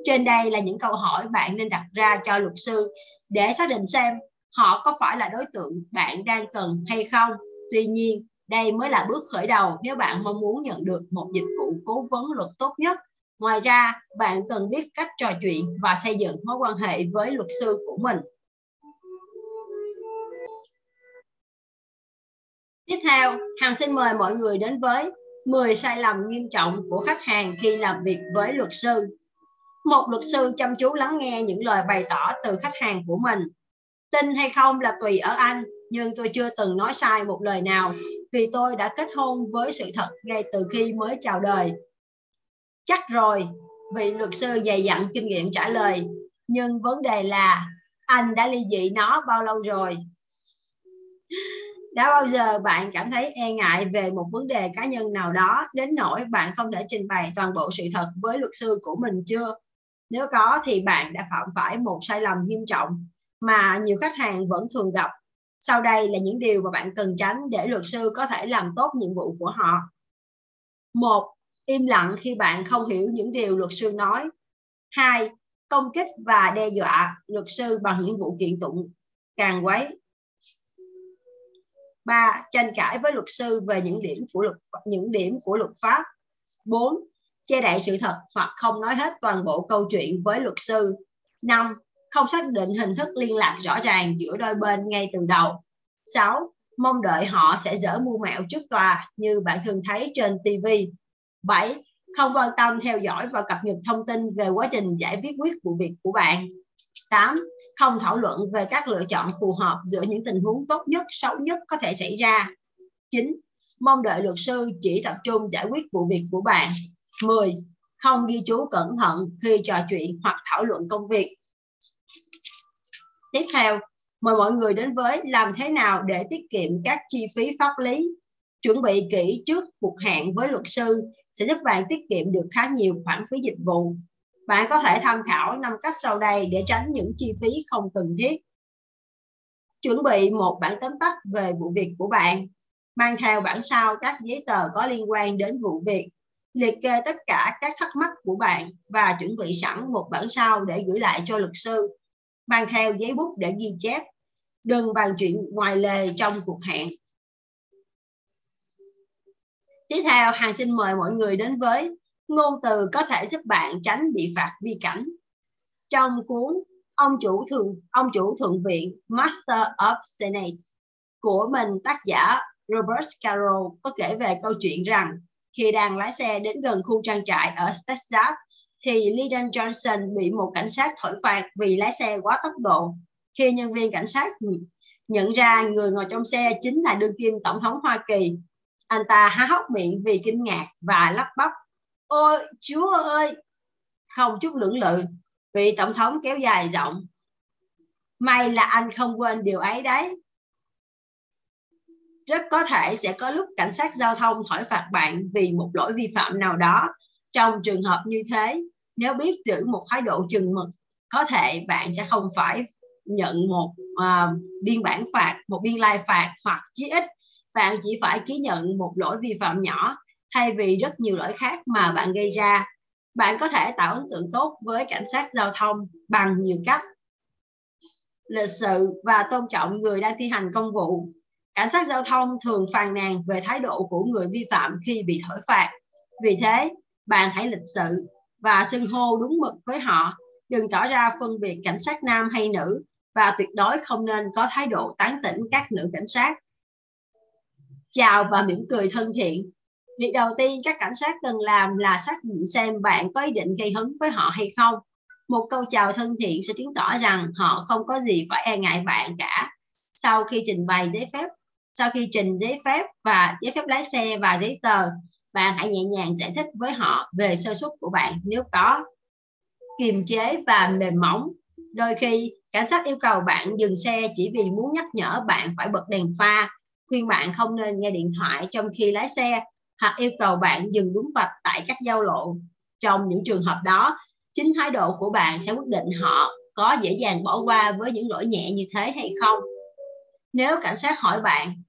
Trên đây là những câu hỏi bạn nên đặt ra cho luật sư để xác định xem họ có phải là đối tượng bạn đang cần hay không. Tuy nhiên, đây mới là bước khởi đầu nếu bạn mong muốn nhận được một dịch vụ cố vấn luật tốt nhất. Ngoài ra, bạn cần biết cách trò chuyện và xây dựng mối quan hệ với luật sư của mình. Tiếp theo, Hằng xin mời mọi người đến với 10 sai lầm nghiêm trọng của khách hàng khi làm việc với luật sư. Một luật sư chăm chú lắng nghe những lời bày tỏ từ khách hàng của mình. Tin hay không là tùy ở anh, nhưng tôi chưa từng nói sai một lời nào vì tôi đã kết hôn với sự thật ngay từ khi mới chào đời. Chắc rồi, vị luật sư dày dặn kinh nghiệm trả lời, nhưng vấn đề là anh đã ly dị nó bao lâu rồi? Đã bao giờ bạn cảm thấy e ngại về một vấn đề cá nhân nào đó đến nỗi bạn không thể trình bày toàn bộ sự thật với luật sư của mình chưa? Nếu có thì bạn đã phạm phải một sai lầm nghiêm trọng mà nhiều khách hàng vẫn thường gặp. Sau đây là những điều mà bạn cần tránh để luật sư có thể làm tốt nhiệm vụ của họ. 1. Im lặng khi bạn không hiểu những điều luật sư nói. 2. Công kích và đe dọa luật sư bằng những vụ kiện tụng càn quấy. 3. Tranh cãi với luật sư về những điểm của luật pháp. 4. Che đậy sự thật hoặc không nói hết toàn bộ câu chuyện với luật sư. 5. Không xác định hình thức liên lạc rõ ràng giữa đôi bên ngay từ đầu. 6. Mong đợi họ sẽ dở mưu mẹo trước tòa như bạn thường thấy trên TV. 7. Không quan tâm theo dõi và cập nhật thông tin về quá trình giải quyết vụ việc của bạn. 8. Không thảo luận về các lựa chọn phù hợp giữa những tình huống tốt nhất, xấu nhất có thể xảy ra. 9. Mong đợi luật sư chỉ tập trung giải quyết vụ việc của bạn. 10. không ghi chú cẩn thận khi trò chuyện hoặc thảo luận công việc. Tiếp theo, mời mọi người đến với làm thế nào để tiết kiệm các chi phí pháp lý. Chuẩn bị kỹ trước cuộc hẹn với luật sư sẽ giúp bạn tiết kiệm được khá nhiều khoản phí dịch vụ. Bạn có thể tham khảo 5 cách sau đây để tránh những chi phí không cần thiết. Chuẩn bị một bản tóm tắt về vụ việc của bạn. Mang theo bản sao các giấy tờ có liên quan đến vụ việc. Liệt kê tất cả các thắc mắc của bạn và chuẩn bị sẵn một bản sao để gửi lại cho luật sư. Mang theo giấy bút để ghi chép. Đừng bàn chuyện ngoài lề trong cuộc hẹn. Tiếp theo, Hằng xin mời mọi người đến với ngôn từ có thể giúp bạn tránh bị phạt vi cảnh. Trong cuốn Ông chủ thượng viện Master of Senate của mình, tác giả Robert Caro có kể về câu chuyện rằng khi đang lái xe đến gần khu trang trại ở Texas thì Lyndon Johnson bị một cảnh sát thổi phạt vì lái xe quá tốc độ. Khi nhân viên cảnh sát nhận ra người ngồi trong xe chính là đương kim tổng thống Hoa Kỳ, anh ta há hốc miệng vì kinh ngạc và lắp bắp: "Ôi Chúa ơi!" Không chút lưỡng lự, vị tổng thống kéo dài giọng: "May là anh không quên điều ấy đấy." Rất có thể sẽ có lúc cảnh sát giao thông thổi phạt bạn vì một lỗi vi phạm nào đó. Trong trường hợp như thế, nếu biết giữ một thái độ chừng mực, có thể bạn sẽ không phải nhận một biên bản phạt, một biên lai phạt, hoặc chí ít bạn chỉ phải ký nhận một lỗi vi phạm nhỏ thay vì rất nhiều lỗi khác mà bạn gây ra. Bạn có thể tạo ấn tượng tốt với cảnh sát giao thông bằng nhiều cách. Lịch sự và tôn trọng người đang thi hành công vụ. Cảnh sát giao thông thường phàn nàn về thái độ của người vi phạm khi bị thổi phạt. Vì thế, bạn hãy lịch sự và xưng hô đúng mực với họ. Đừng tỏ ra phân biệt cảnh sát nam hay nữ và tuyệt đối không nên có thái độ tán tỉnh các nữ cảnh sát. Chào và mỉm cười thân thiện. Việc đầu tiên các cảnh sát cần làm là xác định xem bạn có ý định gây hấn với họ hay không. Một câu chào thân thiện sẽ chứng tỏ rằng họ không có gì phải e ngại bạn cả. Sau khi trình giấy phép và giấy phép lái xe và giấy tờ, bạn hãy nhẹ nhàng giải thích với họ về sơ suất của bạn nếu có. Kiềm chế và mềm mỏng. Đôi khi, cảnh sát yêu cầu bạn dừng xe chỉ vì muốn nhắc nhở bạn phải bật đèn pha, khuyên bạn không nên nghe điện thoại trong khi lái xe, hoặc yêu cầu bạn dừng đúng vạch tại các giao lộ. Trong những trường hợp đó, chính thái độ của bạn sẽ quyết định họ có dễ dàng bỏ qua với những lỗi nhẹ như thế hay không. Nếu cảnh sát hỏi bạn: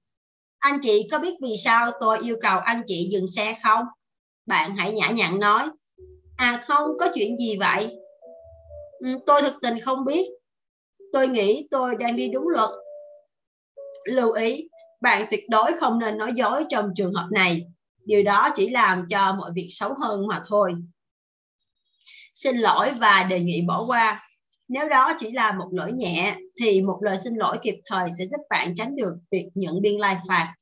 "Anh chị có biết vì sao tôi yêu cầu anh chị dừng xe không?" bạn hãy nhã nhặn nói: "À không, có chuyện gì vậy? Tôi thực tình không biết. Tôi nghĩ tôi đang đi đúng luật." Lưu ý, bạn tuyệt đối không nên nói dối trong trường hợp này. Điều đó chỉ làm cho mọi việc xấu hơn mà thôi. Xin lỗi và đề nghị bỏ qua. Nếu đó chỉ là một lỗi nhẹ, thì một lời xin lỗi kịp thời sẽ giúp bạn tránh được việc nhận biên lai phạt.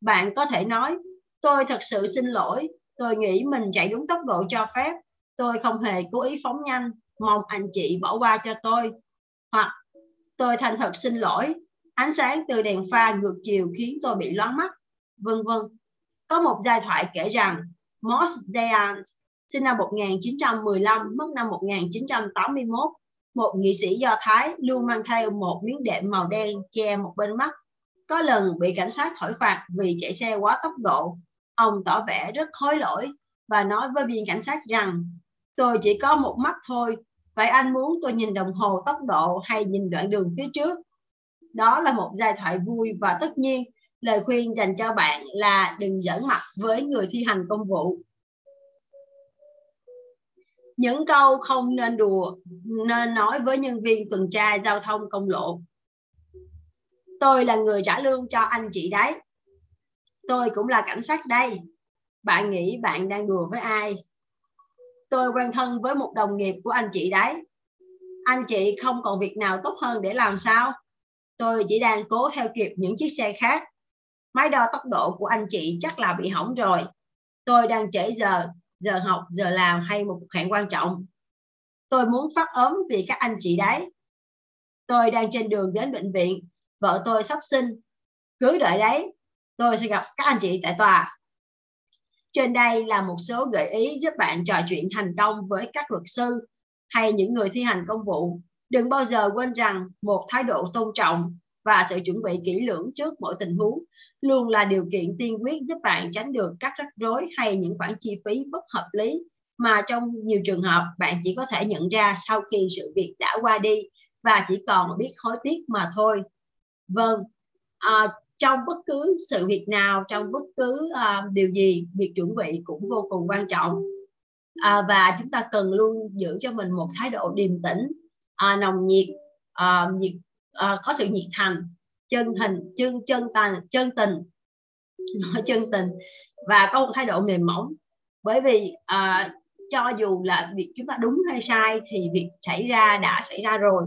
Bạn có thể nói: "Tôi thật sự xin lỗi. Tôi nghĩ mình chạy đúng tốc độ cho phép. Tôi không hề cố ý phóng nhanh. Mong anh chị bỏ qua cho tôi." Hoặc: "Tôi thành thật xin lỗi. Ánh sáng từ đèn pha ngược chiều khiến tôi bị lóa mắt", vân vân. Có một giai thoại kể rằng Mors Dayans, sinh năm 1915, mất năm 1981, một nghị sĩ Do Thái luôn mang theo một miếng đệm màu đen che một bên mắt. Có lần bị cảnh sát thổi phạt vì chạy xe quá tốc độ. Ông tỏ vẻ rất hối lỗi và nói với viên cảnh sát rằng: "Tôi chỉ có một mắt thôi, vậy anh muốn tôi nhìn đồng hồ tốc độ hay nhìn đoạn đường phía trước?" Đó là một giai thoại vui, và tất nhiên lời khuyên dành cho bạn là đừng giỡn mặt với người thi hành công vụ. Những câu không nên đùa nên nói với nhân viên tuần tra giao thông công lộ: "Tôi là người trả lương cho anh chị đấy." "Tôi cũng là cảnh sát đây." Bạn nghĩ bạn đang đùa với ai? "Tôi quen thân với một đồng nghiệp của anh chị đấy." "Anh chị không còn việc nào tốt hơn để làm sao?" "Tôi chỉ đang cố theo kịp những chiếc xe khác." "Máy đo tốc độ của anh chị chắc là bị hỏng rồi." "Tôi đang trễ giờ học, giờ làm hay một cuộc hẹn quan trọng." "Tôi muốn phát ốm vì các anh chị đấy." "Tôi đang trên đường đến bệnh viện, vợ tôi sắp sinh." "Cứ đợi đấy, tôi sẽ gặp các anh chị tại tòa." Trên đây là một số gợi ý giúp bạn trò chuyện thành công với các luật sư hay những người thi hành công vụ. Đừng bao giờ quên rằng một thái độ tôn trọng và sự chuẩn bị kỹ lưỡng trước mỗi tình huống luôn là điều kiện tiên quyết giúp bạn tránh được các rắc rối hay những khoản chi phí bất hợp lý mà trong nhiều trường hợp bạn chỉ có thể nhận ra sau khi sự việc đã qua đi và chỉ còn biết hối tiếc mà thôi. Vâng, trong bất cứ sự việc nào, trong bất cứ điều gì, việc chuẩn bị cũng vô cùng quan trọng. Và chúng ta cần luôn giữ cho mình một thái độ điềm tĩnh, nồng nhiệt, có sự nhiệt thành, chân tình và có một thái độ mềm mỏng. Bởi vì cho dù là việc chúng ta đúng hay sai thì việc xảy ra đã xảy ra rồi.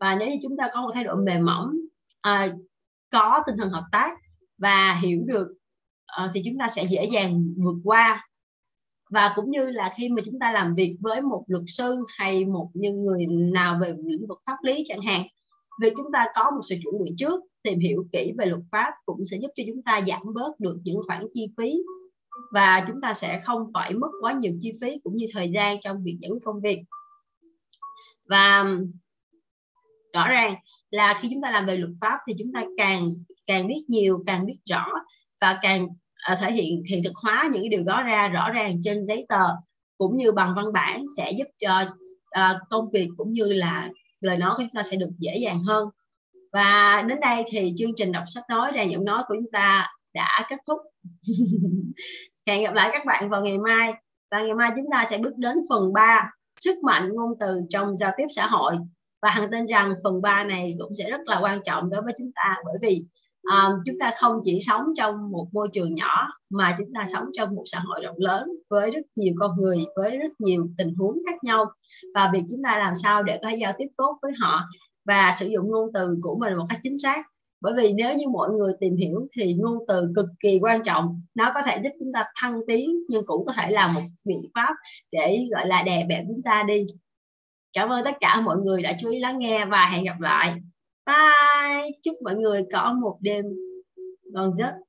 Và nếu như chúng ta có một thái độ mềm mỏng, có tinh thần hợp tác và hiểu được thì chúng ta sẽ dễ dàng vượt qua. Và cũng như là khi mà chúng ta làm việc với một luật sư hay một những người nào về lĩnh vực pháp lý chẳng hạn, việc chúng ta có một sự chuẩn bị trước, tìm hiểu kỹ về luật pháp cũng sẽ giúp cho chúng ta giảm bớt được những khoản chi phí và chúng ta sẽ không phải mất quá nhiều chi phí cũng như thời gian trong việc giải quyết công việc. Và rõ ràng là khi chúng ta làm về luật pháp thì chúng ta càng biết nhiều, càng biết rõ và càng thể hiện hiện thực hóa những điều đó ra rõ ràng trên giấy tờ cũng như bằng văn bản sẽ giúp cho công việc cũng như là lời nói của chúng ta sẽ được dễ dàng hơn. Và đến đây thì chương trình đọc sách nói ra giọng nói của chúng ta đã kết thúc. Hẹn gặp lại các bạn vào ngày mai. Và ngày mai chúng ta sẽ bước đến phần 3, sức mạnh ngôn từ trong giao tiếp xã hội. Và Hằng tin rằng phần 3 này cũng sẽ rất là quan trọng đối với chúng ta, bởi vì chúng ta không chỉ sống trong một môi trường nhỏ mà chúng ta sống trong một xã hội rộng lớn với rất nhiều con người, với rất nhiều tình huống khác nhau. Và việc chúng ta làm sao để có giao tiếp tốt với họ và sử dụng ngôn từ của mình một cách chính xác. Bởi vì nếu như mọi người tìm hiểu thì ngôn từ cực kỳ quan trọng. Nó có thể giúp chúng ta thăng tiến nhưng cũng có thể là một biện pháp để gọi là đè bẹp chúng ta đi. Cảm ơn tất cả mọi người đã chú ý lắng nghe và hẹn gặp lại. Bye! Chúc mọi người có một đêm ngon giấc.